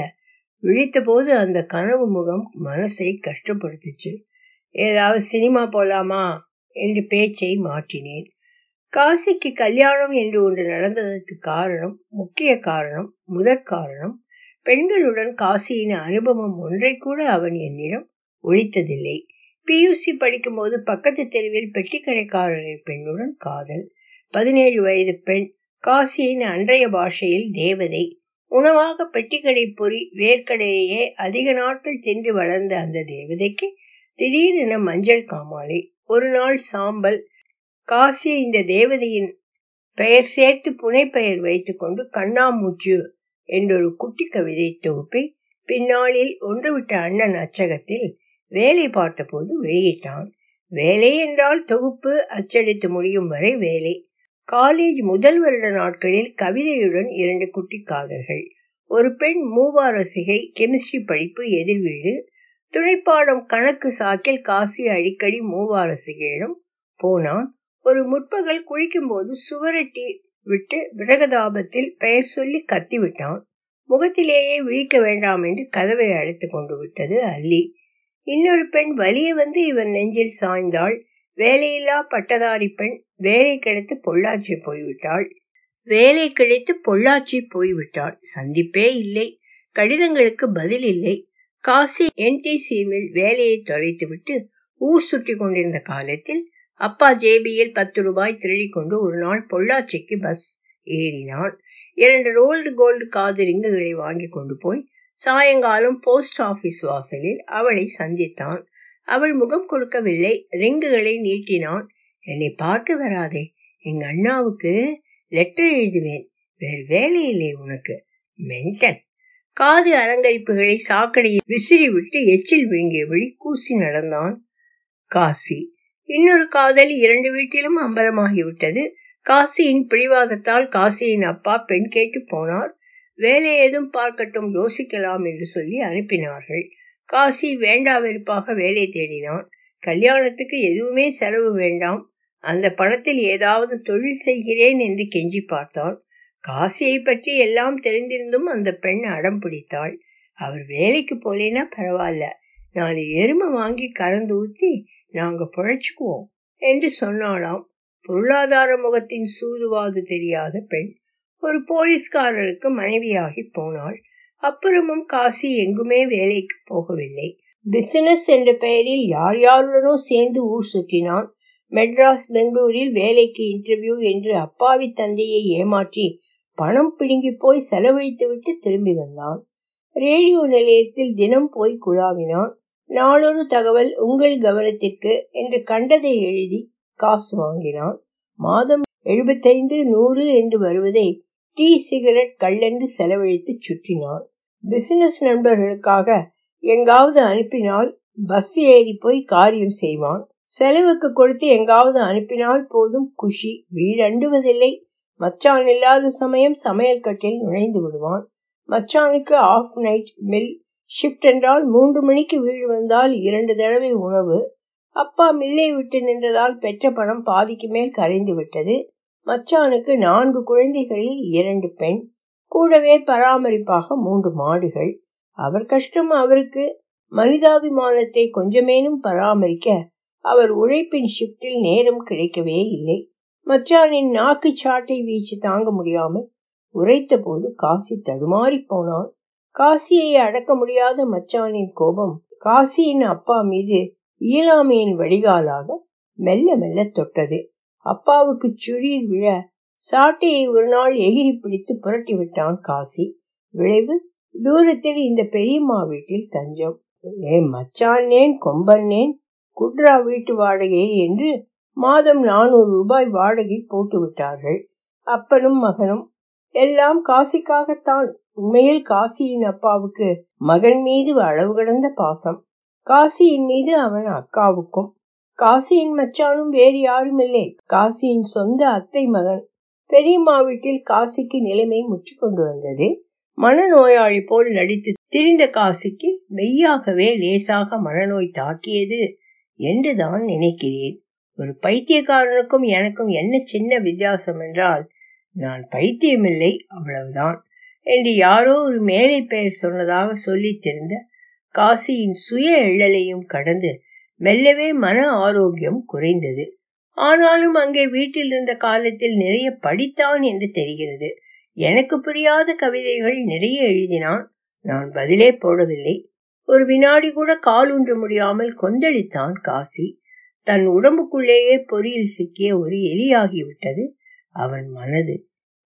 விழித்த போது அந்த கனவு முகம் மனசை கஷ்டப்படுத்துச்சு. ஏதாவது சினிமா போலாமா என்று பேச்சை மாற்றினேன். காசிக்கு கல்யாணம் என்று ஒன்று நடந்ததற்கு காரணம், முக்கிய காரணம், முதற் காரணம் பெண்களுடன் காசியின் அனுபவம் ஒன்றை கூட அவன் என்னிடம் ஒழித்ததில்லை. பியூசி படிக்கும் போது பக்கத்து தெருவில் பெட்டி கடைக்காரரின் பெண்ணுடன் காதல். பதினேழு வயது பெண், காசியின் அன்றைய பாஷையில் தேவதை. உணவாக பெட்டிக்கடை பொறி வேர்க்கடையே அதிக நாட்கள் தின்று வளர்ந்த அந்த தேவதைக்கு திடீரென மஞ்சள் காமாலை, ஒரு நாள் சாம்பல். காசி இந்த தேவதையின் பெயர் சேர்த்து புனை பெயர் வைத்துக் கொண்டு கண்ணாமூச்சு என்றொரு குட்டி கவிதை தொகுப்பை பின்னாளில் ஒன்றுவிட்ட அண்ணன் அச்சகத்தில் வேலை பார்த்த போது வெளியிட்டான். வேலை என்றால் தொகுப்பு அச்சடித்து முடியும் வரை வேலை. காலேஜ் முதல் வருட நாட்களில் கவிதையுடன் இரண்டு குட்டி காதல்கள். ஒரு பெண் மூவார சிகை, கெமிஸ்ட்ரி படிப்பு, எதிர்வீடு, துணைப்பாடம் கணக்கு. சாக்கில் காசி அடிக்கடி மூவார சிகையிடம் போனான். ஒரு முற்பகல் குளிக்கும் போது சுவரட்டி விட்டு விரகதாபத்தில் பெயர் சொல்லி கத்திவிட்டான். முகத்திலேயே விழிக்க வேண்டாம் என்று கதவை அழைத்து கொண்டு விட்டது அல்லி. இன்னொரு பெண் வலிய வந்து இவன் நெஞ்சில் சாய்ந்தாள். வேலையில்லா பட்டதாரி பெண், வேலை கிடைத்து பொள்ளாச்சி போய்விட்டாள். வேலை கிடைத்து பொள்ளாச்சி போய்விட்டாள். சந்திப்பே இல்லை, கடிதங்களுக்கு பதில் இல்லை. காசி என்டிசிமில் வேலையை தொலைத்துவிட்டு ஊர் சுற்றி கொண்டிருந்த காலத்தில் அப்பா ஜேபியில் பத்து ரூபாய் திருடி கொண்டு ஒரு நாள் பொள்ளாச்சிக்கு பஸ் ஏறினான். இரண்டு ரோல்டு கோல்டு காதுரிங்குகளை வாங்கி கொண்டு போய் சாயங்காலம் போஸ்ட் ஆபீஸ் வாசலில் அவளை சந்தித்தான். அவள் முகம் கொடுக்கவில்லை. ரிங்குகளை நீட்டினான். என்னை பார்க்க வராதே, எங்க அண்ணாவுக்கு லெட்டர் எழுதுவேன், வேறு வேலை இல்லை உனக்கு, மென்டல். காது அலங்கரிப்புகளை சாக்கடையில் விசிறி விட்டு எச்சில் விழுங்கியபடி கூசி நடந்தான் காசி. இன்னொரு காதல் இரண்டு வீட்டிலும் அம்பலமாகிவிட்டது. காசியின் பிடிவாதத்தால் காசியின் அப்பா பெண் கேட்டு போனார். வேலை ஏதும் பார்க்கட்டும், யோசிக்கலாம் என்று சொல்லி அனுப்பினார்கள். காசி வேண்டா வெறுப்பாக வேலை தேடினான். கல்யாணத்துக்கு எதுவுமே செலவு வேண்டாம், அந்த பணத்தில் ஏதாவது தொழில் செய்கிறேன் என்று கெஞ்சி பார்த்தான். காசியை பற்றி எல்லாம் தெரிந்திருந்தும் அந்த பெண் அடம் பிடித்தாள். அவர் வேலைக்கு போலேன்னா பரவாயில்ல, நாலு எருமை வாங்கி கறந்து ஊற்றி நாங்க பொழைச்சுக்குவோம் என்று சொன்னாலாம். பொருளாதார முகத்தின் சூதுவாது தெரியாத பெண் ஒரு போலீஸ்காரருக்கு மனைவியாகி போனாள். அப்புறமும் காசி எங்குமே வேலைக்கு போகவில்லை. பிசினஸ் என்ற பெயரில் யார் யாருடனோ சேர்ந்து ஊர் சுற்றினான். மெட்ராஸ், பெங்களூரில் வேலைக்கு இன்டர்வியூ என்று அப்பாவி தந்தையை ஏமாற்றி பணம் பிடுங்கி போய் செலவழித்து விட்டு திரும்பி வந்தான். ரேடியோ நிலையத்தில் தினம் போய் குழாவினான். நாளொரு தகவல் உங்கள் கவனத்திற்கு என்று கண்டதை எழுதி காசு வாங்கினான். மாதம் எழுபத்தைந்து நூறு என்று வருவதை டீ, சிகரெட், கள்ளென்று செலவழித்து சுற்றினான். பிசினஸ் நண்பர்களுக்காக எங்காவது அனுப்பினால் பஸ் ஏறி போய் காரியம் செய்வான். செலவுக்கு கொடுத்து எங்காவது அனுப்பினால் போதும் குஷி. வீடண்டுவதில்லை. மச்சான் இல்லாத சமயம் சமையல் கட்டில் நுழைந்து விடுவான். மச்சானுக்கு ஆஃப் நைட் மில் ஷிப்ட் என்றால் மூன்று மணிக்கு வீடு வந்தால் இரண்டு தடவை உணவு. அப்பா மில்லை விட்டு நின்றதால் பெற்ற பணம் பாதிக்கு மேல் கரைந்து விட்டது. மச்சானுக்கு நான்கு குழந்தைகளில் இரண்டு பெண், கூடவே பராமரிப்பாக மூன்று மாடுகள். அவர் கஷ்டம் அவருக்கு. மனிதாபிமானத்தை கொஞ்சமேனும் பராமரிக்க அவர் உழைப்பின் ஷிப்டில் நேரம் கிடைக்கவே இல்லை. மச்சானின் நாக்கு சாட்டை வீச்சு தாங்க முடியாமல் உரைத்த போது காசி தடுமாறி போனான். காசியை அடக்க முடியாத மச்சானின் கோபம் காசியின் அப்பா மீது இயலாமையின் வடிகாலாக மெல்ல மெல்ல தொட்டது. அப்பாவுக்கு சுரீர் விழ சாட்டையை ஒரு நாள் எகிரி பிடித்து புரட்டி விட்டான் காசி. விளைவு தூரத்தில் இந்த பெரியம்மா வீட்டில் தஞ்சம். ஏன் மச்சானேன், கொம்பன்னேன், குட்ரா வீட்டு வாடகை என்று மாதம் நானூறு ரூபாய் வாடகை போட்டு விட்டார்கள். அப்பனும் மகனும் எல்லாம் காசிக்காகத்தான். உண்மையில் காசியின் அப்பாவுக்கு மகன் மீது அளவு கடந்த பாசம், காசியின் மீது அவன் அக்காவுக்கும். காசியின் மச்சானும் வேறு யாரும் இல்லை, காசியின் சொந்த அத்தை மகன். பெரியம்மா வீட்டில் காசிக்கு நிலைமை முற்றி கொண்டு வந்தது. மனநோயாளி போல் நடித்து திரிந்த காசிக்கு மெய்யாகவே லேசாக மனநோய் தாக்கியது என்றுதான் நினைக்கிறேன். ஒரு பைத்தியக்காரனுக்கும் எனக்கும் என்ன சின்ன வித்தியாசம் என்றால், நான் பைத்தியமில்லை, அவ்வளவுதான் என்று யாரோ ஒரு மேலை பெயர் சொன்னதாக சொல்லி தெரிந்த காசியின் சுய எழலையும் கடந்து மெல்லவே மன ஆரோக்கியம் குறைந்தது. ஆனாலும் அங்கே வீட்டில் இருந்த காலத்தில் நிறைய படித்தான் என்று தெரிகிறது. எனக்கு புரியாத கவிதைகள் நிறைய எழுதினான். நான் பதிலே போடவில்லை. ஒரு வினாடி கூட கால் ஊன்ற முடியாமல் கொந்தளித்தான் காசி. தன் உடம்புக்குள்ளேயே பொறியில் சிக்கிய ஒரு எலியாகிவிட்டது அவன் மனது.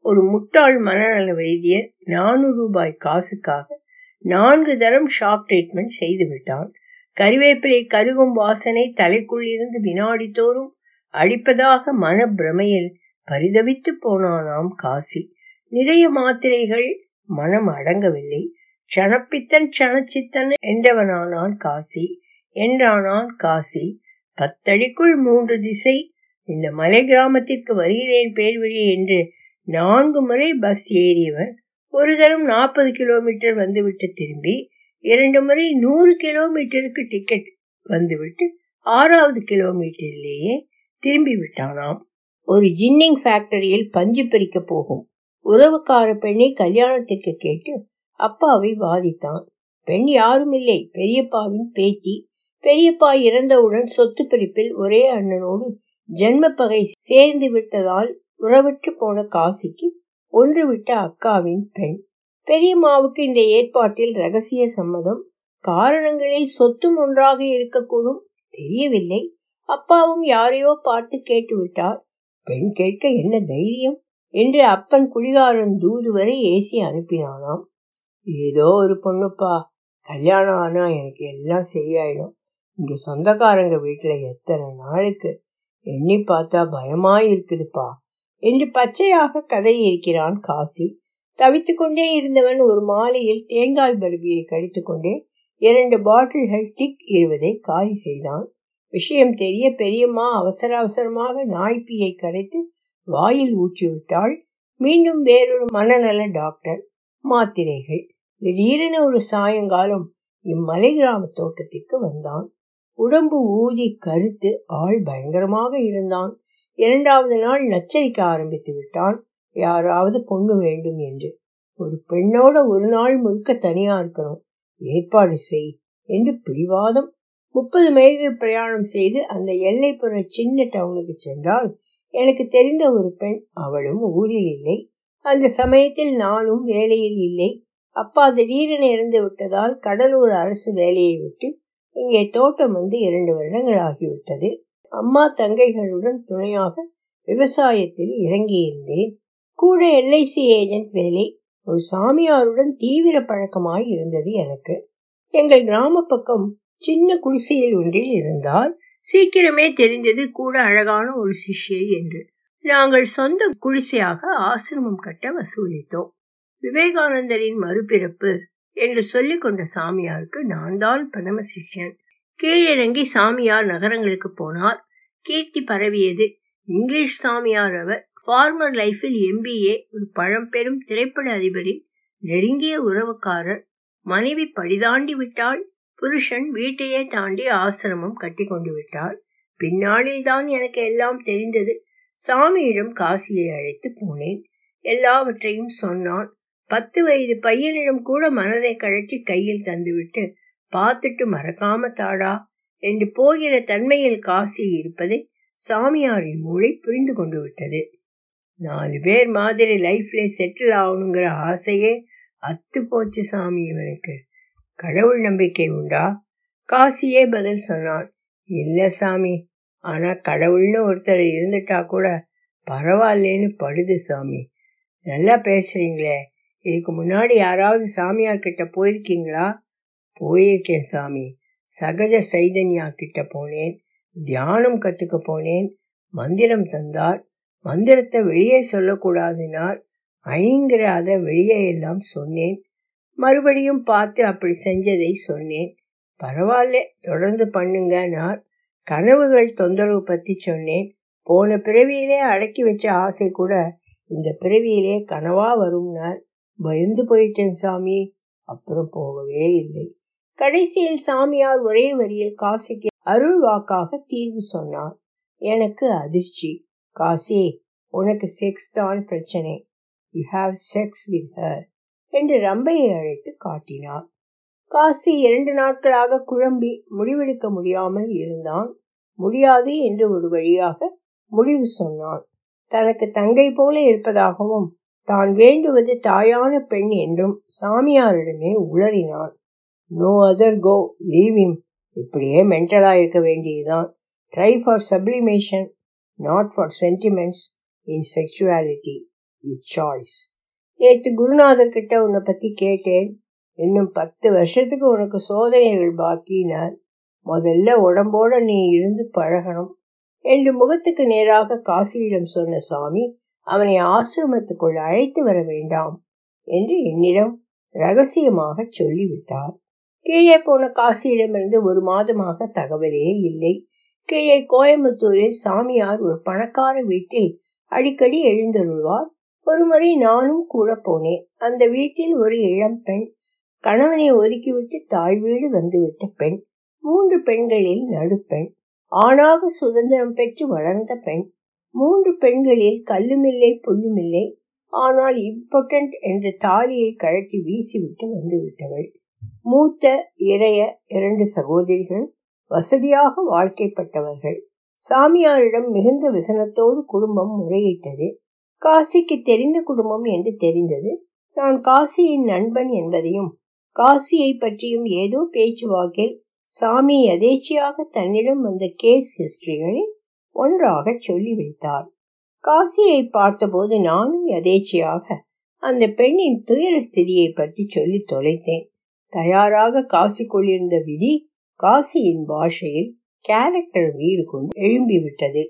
ஒரு முட்டாள் மனநல வைத்தியர் நானூறு ரூபாய் காசுக்காக நான்கு தரம் ஷாக் ட்ரீட்மெண்ட் செய்து விட்டான். கறிவேப்பிலை கருகும் வாசனை தலைக்குள் இருந்து வினாடி தோறும் அடிப்பதாக மன பிரமையில் பரிதவித்து போனானாம் காசி. நிறைய மாத்திரைகள், மனம் அடங்கவில்லை. சணப்பித்தன் சணச்சித்தன் என்றவனானான் காசி என்றானான் காசி. பத்தடிக்குள் மூன்று திசை. இந்த மலை கிராமத்திற்கு வருகிறேன் பேர் வழி என்று நான்கு முறை பஸ் ஏறியவன் ஒரு தரம் நாற்பது கிலோமீட்டர் வந்துவிட்டு திரும்பி, இரண்டு முறை நூறு கிலோமீட்டருக்கு டிக்கெட் வந்துவிட்டு ஆறாவது கிலோமீட்டரிலேயே திரும்பி விட்டானாம். ஒரு ஜின்னிங் ஃபேக்டரியில் பஞ்சு பிரிக்க போகும் உறவுக்கார பெண்ணை கல்யாணத்திற்கு கேட்டு அப்பாவை வாதித்தான். பெண் யாரும் இல்லை, பெரியப்பாவின் பேத்தி. பெரியப்பா இறந்தவுடன் சொத்து பிரிப்பில் ஒரே அண்ணனோடு ஜென்ம பகை சேர்ந்து விட்டதால் உறவற்று போன காசிக்கு ஒன்று விட்ட அக்காவின் பெண். பெரியம்மாவுக்கு இந்த ஏற்பாட்டில் ரகசிய சம்மதம். காரணங்களில் சொத்தும் ஒன்றாக இருக்கக்கூடும், தெரியவில்லை. அப்பாவும் யாரையோ பார்த்து கேட்டுவிட்டார். பெண் கேட்க என்ன தைரியம் என்று அப்பன் குளிகாரன் தூது வரை ஏசி அனுப்பினானாம். ஏதோ ஒரு பொண்ணுப்பா, கல்யாணம் ஆனா எனக்கு எல்லாம் சரியாயிடும். இங்க சொந்தக்காரங்க வீட்டுல எத்தனை நாளுக்கு எண்ணி பார்த்தா பயமாயிருக்குதுப்பா என்று பச்சையாக கதை இருக்கிறான் காசி. தவித்து கொண்டே இருந்தவன் ஒரு மாலையில் தேங்காய் பருவியை கடித்து கொண்டே இரண்டு பாட்டில்கள் டிக் இருவதை காலி செய்தான். விஷயம் தெரிய பெரியம்மா அவசர அவசரமாக நாய்ப்பியை கரைத்து வாயில் ஊற்றிவிட்டாள். மீண்டும் வேறொரு மனநல டாக்டர், மாத்திரைகள். திடீரென ஒரு சாயங்காலம் இம்மலை கிராம தோட்டத்திற்கு வந்தான். உடம்பு ஊதி கருத்து ஆள் பயங்கரமாக இருந்தான். இரண்டாவது நாள் நச்சரிக்க ஆரம்பித்து விட்டான், யாராவது பொண்ணு வேண்டும் என்று. ஒரு பெண்ணோட ஒரு நாள் முழுக்க தனியா இருக்கணும், ஏற்பாடு செய் என்று பிடிவாதம். முப்பது மைல்கள் பிரயாணம் செய்து அந்த எல்லைப்புற சின்ன டவுனுக்கு சென்றால் எனக்கு தெரிந்த ஒரு பெண். அவளும் ஊரில் இல்லை. அந்த சமயத்தில் நானும் வேலையில் இல்லை. அப்பா திடீரென இறந்து விட்டதால் கடலூர் அரசு வேலையை விட்டு இங்கே தோட்டம் வந்து இரண்டு வருடங்கள் ஆகிவிட்டது. அம்மா தங்கைகளுடன் துணையாக விவசாயத்தில் இறங்கியிருந்தேன். கூட எல்ஐசி ஏஜென்ட் வேலை. ஒரு சாமியாருடன் தீவிர பழக்கமாய் இருந்தது எனக்கு. எங்கள் கிராம பக்கம் சின்ன குடிசையில் ஒன்றில் இருந்தால் சீக்கிரமே தெரிந்தது கூட அழகான ஒரு சிஷ்யை என்று. நாங்கள் சொந்த குடிசையாக ஆசிரமம் கட்ட வசூலித்தோம். விவேகானந்தரின் மறுபிறப்பு என்று சொல்லிக் கொண்ட சாமியாருக்கு நான் தான் பிரதம சிஷ்யன். கீழிறங்கி சாமியார் நகரங்களுக்கு போனார். கீர்த்தி பரவியது. இங்கிலீஷ் சாமியார் அவர் ஃபார்மர் லைஃபில் எம்பிஏ. ஒரு பழம்பெரும் திரைப்பட அதிபரின் நெருங்கிய உறவுக்காரர். மனைவி படிதாண்டி விட்டால் புருஷன் வீட்டையே தாண்டி ஆசிரமம் கட்டி கொண்டு விட்டாள். பின்னாளில் தான் எனக்கு எல்லாம் தெரிந்தது. சாமியிடம் காசியை அழைத்து போனேன். எல்லாவற்றையும் சொன்னான். பத்து வயது பையனிடம் கூட மனதை கழற்றி கையில் தந்துவிட்டு, பார்த்துட்டு மறக்காம தாடா என்று போகிற தன்மையில் காசி இருப்பதை சாமியாரின் மூளை புரிந்து கொண்டு விட்டது. நாலு பேர் மாதிரி லைஃப்ல செட்டில் ஆகணுங்கிற ஆசையே அத்து போச்சு சாமி. இவனுக்கு கடவுள் நம்பிக்கை உண்டா? காசியே பதில் சொன்னான், இல்ல சாமி, ஆனா கடவுள்னு ஒருத்தர் இருந்துட்டா கூட பரவாயில்லன்னு படுது சாமி. நல்லா பேசுறீங்களே, இதுக்கு முன்னாடி யாராவது சாமியார் கிட்ட போயிருக்கீங்களா? போயிருக்கேன் சாமி. சகஜ சைதன்யா கிட்ட போனேன், தியானம் கத்துக்க போனேன். மந்திரம் தந்தார். மந்திரத்தை வெளியே சொல்லக்கூடாதுனார். ஐங்கிற அதை வெளியே எல்லாம் சொன்னேன். மறுபடியும் பார்த்து அப்படி செஞ்சதை சொன்னேன். பரவாயில்ல, தொடர்ந்து பண்ணுங்கன்னார். கனவுகள் தொந்தரவு பற்றி சொன்னேன். போன பிறவியிலே அடக்கி வச்ச ஆசை கூட இந்த பிறவியிலே கனவா வரும்னார். பயந்து போயிட்டேன் சாமி, அப்புறம் போகவே இல்லை. கடைசியில் சாமியார் ஒரே வரியில் காசிக்கு அருள் வாக்காக தீர்வு சொன்னார். எனக்கு அதிர்ச்சி. காசி, உனக்கு செக்ஸ் தான் பிரச்சனை, you have sex with her என்று ரம்பையை அழைத்து காட்டினார். காசி இரண்டு நாட்களாக குழம்பி முடிவெடுக்க முடியாமல் இருந்தான். முடியாது என்று ஒரு வழியாக முடிவு சொன்னான். தனக்கு தங்கை போல இருப்பதாகவும் தான் வேண்டுவது தாயான பெண் என்றும் சாமியாரிடமே உளறினான். No other go, leave him. இப்படியே மென்டலாக இருக்க வேண்டியதுதான். Try for sublimation, not for sentiments in sexuality with choice. நேற்று குருநாதர் கிட்ட உன்னை பற்றி கேட்டேன். இன்னும் பத்து வருஷத்துக்கு உனக்கு சோதனைகள் பாக்கினார். முதல்ல உடம்போட நீ இருந்து பழகணும் என்று முகத்துக்கு நேராக காசியிடம் சொன்ன சாமி, அவனை ஆசிரமத்துக்குள் அழைத்து வர வேண்டாம் என்று என்னிடம் ரகசியமாக சொல்லிவிட்டார். கீழே போன காசியிடமிருந்து ஒரு மாதமாக தகவலே இல்லை. கீழே கோயம்புத்தூரில் சாமியார் ஒரு பணக்கார வீட்டில் அடிக்கடி எழுந்தருள்வார். ஒருமுறை நானும் கூட போனேன். அந்த வீட்டில் ஒரு இளம் பெண், கணவனை ஒதுக்கிவிட்டு தாய் வீடு வந்துவிட்ட பெண், மூன்று பெண்களில் நடுப்பெண், ஆணாக சுதந்திரம் பெற்று வளர்ந்த பெண். மூன்று பெண்களில் கல்லுமில்லை புல்லுமில்லை, ஆனால் இம்பார்ட்டன்ட் என்ற தாலியை கழட்டி வீசிவிட்டு வந்துவிட்டவள். மூத்த இளைய இரண்டு சகோதரிகள், வசதியாக வாழ்க்கைப்பட்டவர்கள். சாமியாரிடம் மிகுந்த விசனத்தோடு குடும்பம் முறையிட்டது. காசிக்கு தெரிந்த குடும்பம் என்று தெரிந்தது. நான் காசியின் நண்பன் என்பதையும் காசியை பற்றியும் ஏதோ பேச்சுவாக்கில் சாமி எதேச்சியாக தன்னிடம் வந்த கேஸ் ஹிஸ்டரிகளை ஒன்றாக சொல்லி வைத்தார். காசியை பார்த்தபோது நானும் எதேச்சியாக அந்த பெண்ணின் துயர ஸ்திதியை பற்றி சொல்லி தொலைத்தேன். தயாராக காசிக்குள்ளிருந்த விதி காசியின் பாஷையில் கேரக்டர் வீடு கொண்டு எழும்பிவிட்டது.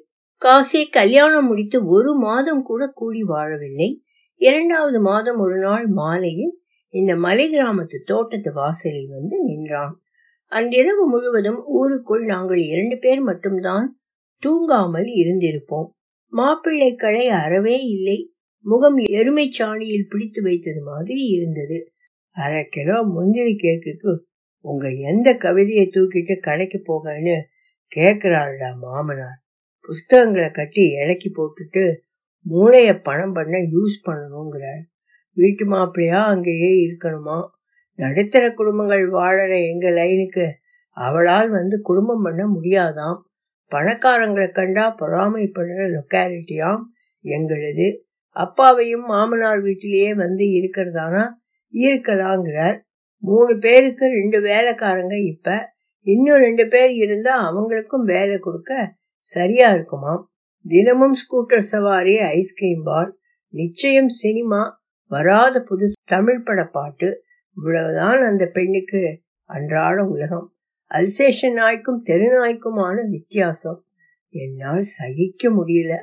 காசி கல்யாணம் முடித்து ஒரு மாதம் கூட கூடி வாழவில்லை. இரண்டாவது மாதம் ஒரு நாள் மாலையில் இந்த மலை கிராமத்து தோட்டத்து வாசலில் வந்து நின்றான். அன்றிரவு முழுவதும் ஊருக்குள் நாங்கள் இரண்டு பேர் மட்டும்தான் தூங்காமல் இருந்திருப்போம். மாப்பிள்ளை களை அறவே இல்லை. முகம் எருமை சாணியில் பிடித்து வைத்தது மாதிரி இருந்தது. அரை கிலோ முந்திரி கேக்குக்கு உங்க எந்த கவிதையை தூக்கிட்டு கடைக்கு போகன்னு கேக்குறாருடா மாமனார். புஸ்தகங்களை கட்டி இலக்கி போட்டுட்டு மூளைய பணம் பண்ண யூஸ் பண்ணணுங்கிற வீட்டு மாப்பிள்ளையா அங்கேயே இருக்கணுமா? நடுத்தர குடும்பங்கள் வாழற எங்க லைனுக்கு அவளால் வந்து குடும்பம் பண்ண முடியாதாம். பணக்காரங்களை கண்டா பொறாமைப்படுற லொக்காலிட்டியாம் எங்களது. அப்பாவையும் மாமனார் வீட்டிலேயே வந்து இருக்கிறதானா இருக்கலாங்கிறார். மூணு பேருக்கு ரெண்டு வேலைக்காரங்க இப்ப, இன்னும் ரெண்டு பேர் இருந்தா அவங்களுக்கும் வேலை கொடுக்க சரியா இருக்குமாம். தினமும் ஸ்கூட்டர் சவாரி, ஐஸ்கிரீம் பார், நிச்சயம் சினிமா, வராத புது தமிழ் பட பாட்டு. இவ்வளவுதான் அந்த பெண்ணுக்கு அன்றாட உலகம். அல்சேஷன் நாய்க்கும் தெருநாய்க்குமான வித்தியாசம் என்னால் சகிக்க முடியல.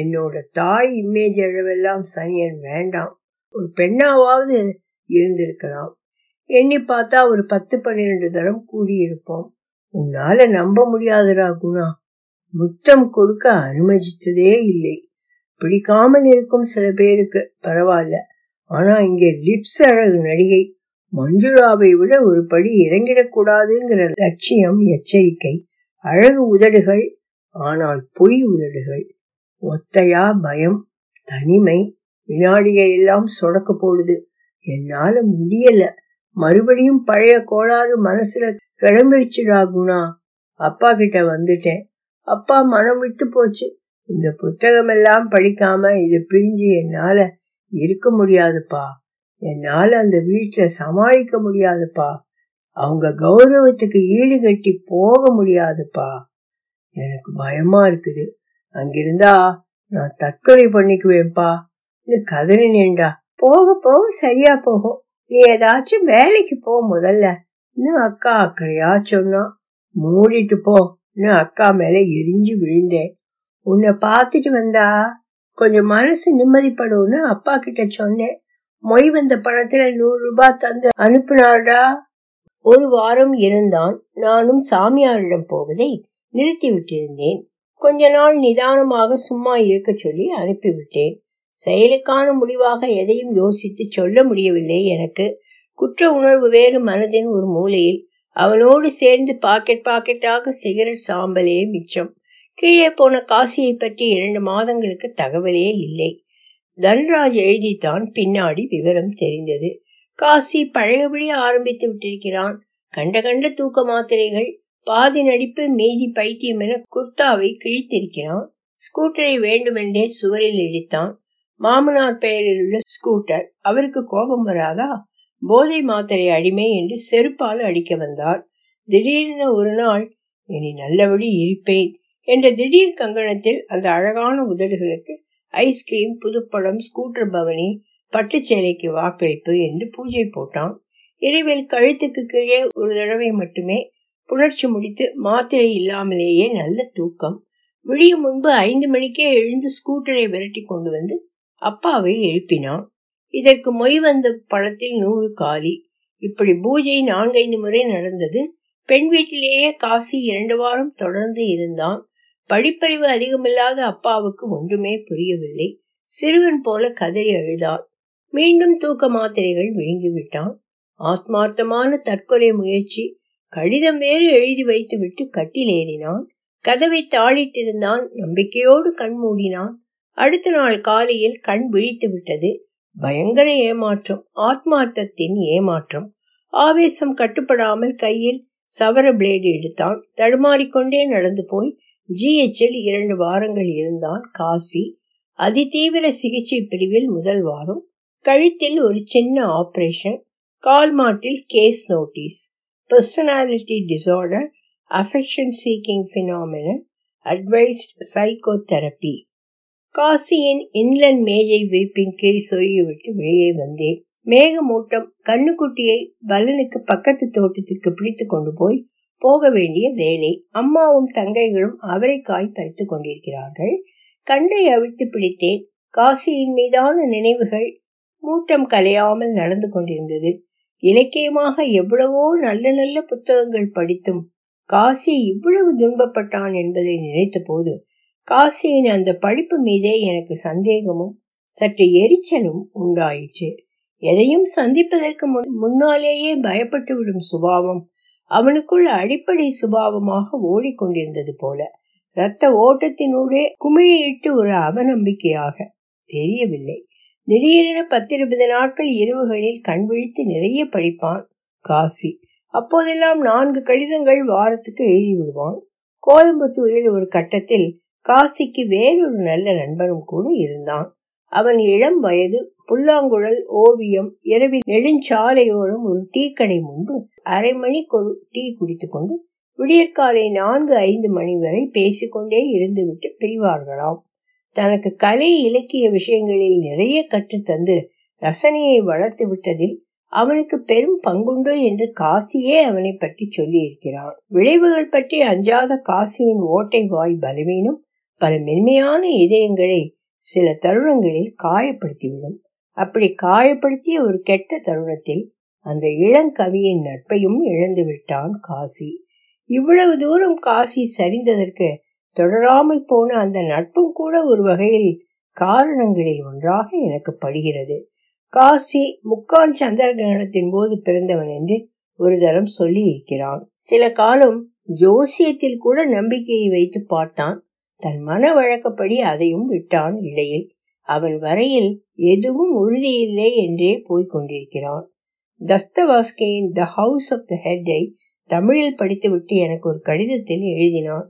என்னோட தாய் இமேஜ் எழவெல்லாம் சனியன் வேண்டாம். ஒரு பெண்ணாவது இருந்திருக்கலாம். எண்ணி பார்த்தா ஒரு பத்து பன்னிரண்டு தரம் கூடியிருப்போம். உன்னால நம்ப முடியாதுடா குணா. முத்தம் கொடுக்க அனுமதித்ததே இல்லை. பிடிக்காமல் இருக்கும் சில பேருக்கு பரவாயில்ல, ஆனா இங்க லிப்ஸ் அழகு நடிகை மஞ்சுராவை விட ஒரு படி இறங்கிடக்கூடாதுங்கிற லட்சியம் எச்சரிக்கை. அழகு உதடுகள், ஆனால் பொய் உதடுகள். ஒத்தையா பயம், தனிமை, வினாடியை எல்லாம் சொடக்க போடுது. என்னால முடியல. மறுபடியும் பழைய கோளாறு மனசுல கிளம்பிடுச்சுடாகுனா. அப்பா கிட்ட வந்துட்டேன். அப்பா மனம் விட்டு போச்சு. இந்த புத்தகம் எல்லாம் படிக்காம இது பிரிஞ்சு என்னால இருக்க முடியாதுப்பா, என்னால அந்த வீட்டுல சமாளிக்க முடியாதுப்பா, அவங்க கௌரவத்துக்கு ஈடுகட்டி போக முடியாதுப்பா, எனக்கு பயமா இருக்குது, அங்கிருந்தா நான் தற்கொலை பண்ணிக்குவேன்ப்பா இது கதறினேண்டா. போக போக சரியா போகும், நீ ஏதாச்சும் வேலைக்கு போ முதல்ல இன்னும் அக்கா அக்கறையா சொன்னா. மூடிட்டு போ நான் அக்கா மேல எரிஞ்சு விழுந்தேன். உன்னை பார்த்துட்டு வந்தா கொஞ்சம் மனசு நிம்மதிப்படும்னு அப்பா கிட்ட சொன்னேன். மொய் வந்த பணத்துல நூறு ரூபாய் தந்து அனுப்பினாடா. ஒரு வாரம் இருந்தான். நானும் சாமியாரிடம் போவதை நிறுத்திவிட்டிருந்தேன். கொஞ்ச நாள் நிதானமாக சும்மா இருக்க சொல்லி அனுப்பிவிட்டேன். செயலுக்கான முடிவாக எதையும் யோசித்து சொல்ல முடியவில்லை. எனக்கு குற்ற உணர்வு வேறு மனதின் ஒரு மூலையில். அவனோடு சேர்ந்து பாக்கெட் பாக்கெட்டாக சிகரெட் சாம்பலே மிச்சம். கீழே போன காசியை பற்றி இரண்டு மாதங்களுக்கு தகவலே இல்லை. தன்ராஜ் எழுதித்தான் பின்னாடி விவரம் தெரிந்தது. காசி பழையபடி ஆரம்பித்து விட்டிருக்கிறான். கண்ட கண்ட தூக்க மாத்திரைகள், பாதி நடிப்பு மீதி பைத்தியம் என குர்தாவை கிழித்திருக்கிறான். ஸ்கூட்டரை வேண்டுமென்றே சுவரில் இடித்தான். மாமனார் பெயரில் உள்ள ஸ்கூட்டர். அவருக்கு கோபம் வராதா? போதை மாத்திரை அடிமை என்று செருப்பால் அடிக்க வந்தார். திடீரென ஒரு நாள் இனி நல்லபடி இருப்பேன் என்ற திடீர் கங்கணத்தில் அந்த அழகான உதடுகளுக்கு ஐஸ்கிரீம், புதுப்படம், ஸ்கூட்டர் பவனி, பட்டுச்சேலைக்கு வாக்களிப்பு என்று பூஜை போட்டான். இரவில் கழுத்துக்கு கீழே ஒரு தடவை மட்டுமே புணர்ச்சி முடித்து மாத்திரை இல்லாமலேயே நல்ல தூக்கம். விடியும் முன்பு ஐந்து மணிக்கே எழுந்து ஸ்கூட்டரை விரட்டி கொண்டு வந்து அப்பாவை எழுப்பினான். இதற்கு மொய் வந்த பழத்தில் நூறு காலி. இப்படி பூஜை நான்கைந்து முறை நடந்தது. பெண் வீட்டிலேயே காசி இரண்டு வாரம் தொடர்ந்து இருந்தான். படிப்பறிவு அதிகமில்லாத அப்பாவுக்கு ஒன்றுமே புரியவில்லை. சிறுவன் போல கதறி அழுதாள். மீண்டும் தூக்க மாத்திரைகள் விழுங்கிவிட்டான். ஆத்மார்த்தமான தற்கொலை முயற்சி. கடிதம் வேறு எழுதி வைத்துவிட்டு கட்டிலேறினான். கதவை தாளிட்டிருந்தான். நம்பிக்கையோடு கண் மூடினான். அடுத்த நாள் காலையில் கண் விழித்து விட்டது. பயங்கர ஏமாற்றம், ஆத்மார்த்தத்தின் ஏமாற்றம். ஆவேசம் கட்டுப்படாமல் கையில் சவர பிளேடு எடுத்தான். தடுமாறிக்கொண்டே நடந்து போய் ஜிஹெச்சில் இரண்டு வாரங்கள் இருந்தான் காசி. அதிதீவிர சிகிச்சை பிரிவில் முதல் வாரம். கழுத்தில் ஒரு சின்ன ஆபரேஷன். கால் மாட்டில் case notes. Personality disorder, affection seeking phenomenon, advised psychotherapy. காசியின் இன்லன் மேஜை விரிப்பின் கீழ் சொருகிவிட்டு வெளியே வந்தேன். மேகமூட்டம் கண்ணுக்குட்டியை பலனுக்கு பக்கத்து தோட்டத்திற்கு பிடித்து கொண்டு போய் போக வேண்டிய வேலை. அம்மாவும் தங்கைகளும் அவரைக்காய் பறித்து கொண்டிருக்கிறார்கள். கண்டை அவிழ்த்து பிடித்தேன். காசியின் மீதான நினைவுகள் மூட்டம் கலையாமல் நடந்து கொண்டிருந்தது. இலக்கியமாக எவ்வளவோ நல்ல நல்ல புத்தகங்கள் படித்தும் காசி இவ்வளவு துன்பப்பட்டான் என்பதை நினைத்த போது காசியின் அந்த படிப்பு மீதே எனக்கு சந்தேகமும் சற்று எரிச்சலும் உண்டாயிற்று. எதையும் சந்திப்பதற்கு முன்னாலேயே பயப்பட்டு விடும் சுபாவம் அவனுக்குள் அடிப்படை சுபாவமாக ஓடிக்கொண்டிருந்தது போல. இரத்த ஓட்டத்தினூடே குமிழியிட்டு ஒரு அவநம்பிக்கையாக தெரியவில்லை. திடீரென பத்திருபது நாட்கள் இரவுகளில் கண் விழித்து நிறைய படிப்பான் காசி. அப்போதெல்லாம் நான்கு கடிதங்கள் வாரத்துக்கு எழுதி விடுவான். கோயம்புத்தூரில் ஒரு கட்டத்தில் காசிக்கு வேறொரு நல்ல நண்பனும் கூட இருந்தான். அவன் இளம் வயது. புல்லாங்குழல், ஓவியம். இரவில் நெடுஞ்சாலையோரம் ஒரு டீ கடை முன்பு அரை மணிக்கு ஒரு டீ குடித்துக்கொண்டு விடியற்காலை நான்கு ஐந்து மணி வரை பேசிக்கொண்டே இருந்துவிட்டு பிரிவார்களாம். தனக்கு கலை இலக்கிய விஷயங்களில் நிறைய கற்றுத்தந்து ரசனையை வளர்த்து விட்டதில் அவனுக்கு பெரும் பங்குண்டு என்று காசியே அவனை பற்றி சொல்லியிருக்கிறான். விளைவுகள் பற்றி அஞ்சாத காசியின் ஓட்டை வாய் பலவீனம் பல மென்மையான இதயங்களை சில தருணங்களில் காயப்படுத்திவிடும். அப்படி காயப்படுத்திய ஒரு கெட்ட தருணத்தில் அந்த இளங்கவியின் நட்பையும் இழந்து விட்டான் காசி. இவ்வளவு தூரம் காசி சரிந்ததற்கு தொடராமல் போன அந்த நட்பும் கூட ஒரு வகையில் காரணங்களில் ஒன்றாக எனக்கு படுகிறது. காசி முக்கால் சந்திர கிரகணத்தின் போது பிறந்தவன் என்று ஒரு தரம் சொல்லி இருக்கிறான். சில காலம் ஜோசியத்தில் கூட நம்பிக்கையை வைத்து பார்த்தான். தன் மன வழக்கப்படி அதையும் விட்டான். இடையில் அவன் வரையில் எதுவும் உறுதியில்லை என்றே போய்கொண்டிருக்கிறான். தஸ்தவாஸ்கேயின் த ஹவுஸ் ஆஃப் த ஹெட்டை தமிழில் படித்துவிட்டு எனக்கு ஒரு கடிதத்தில் எழுதினான்.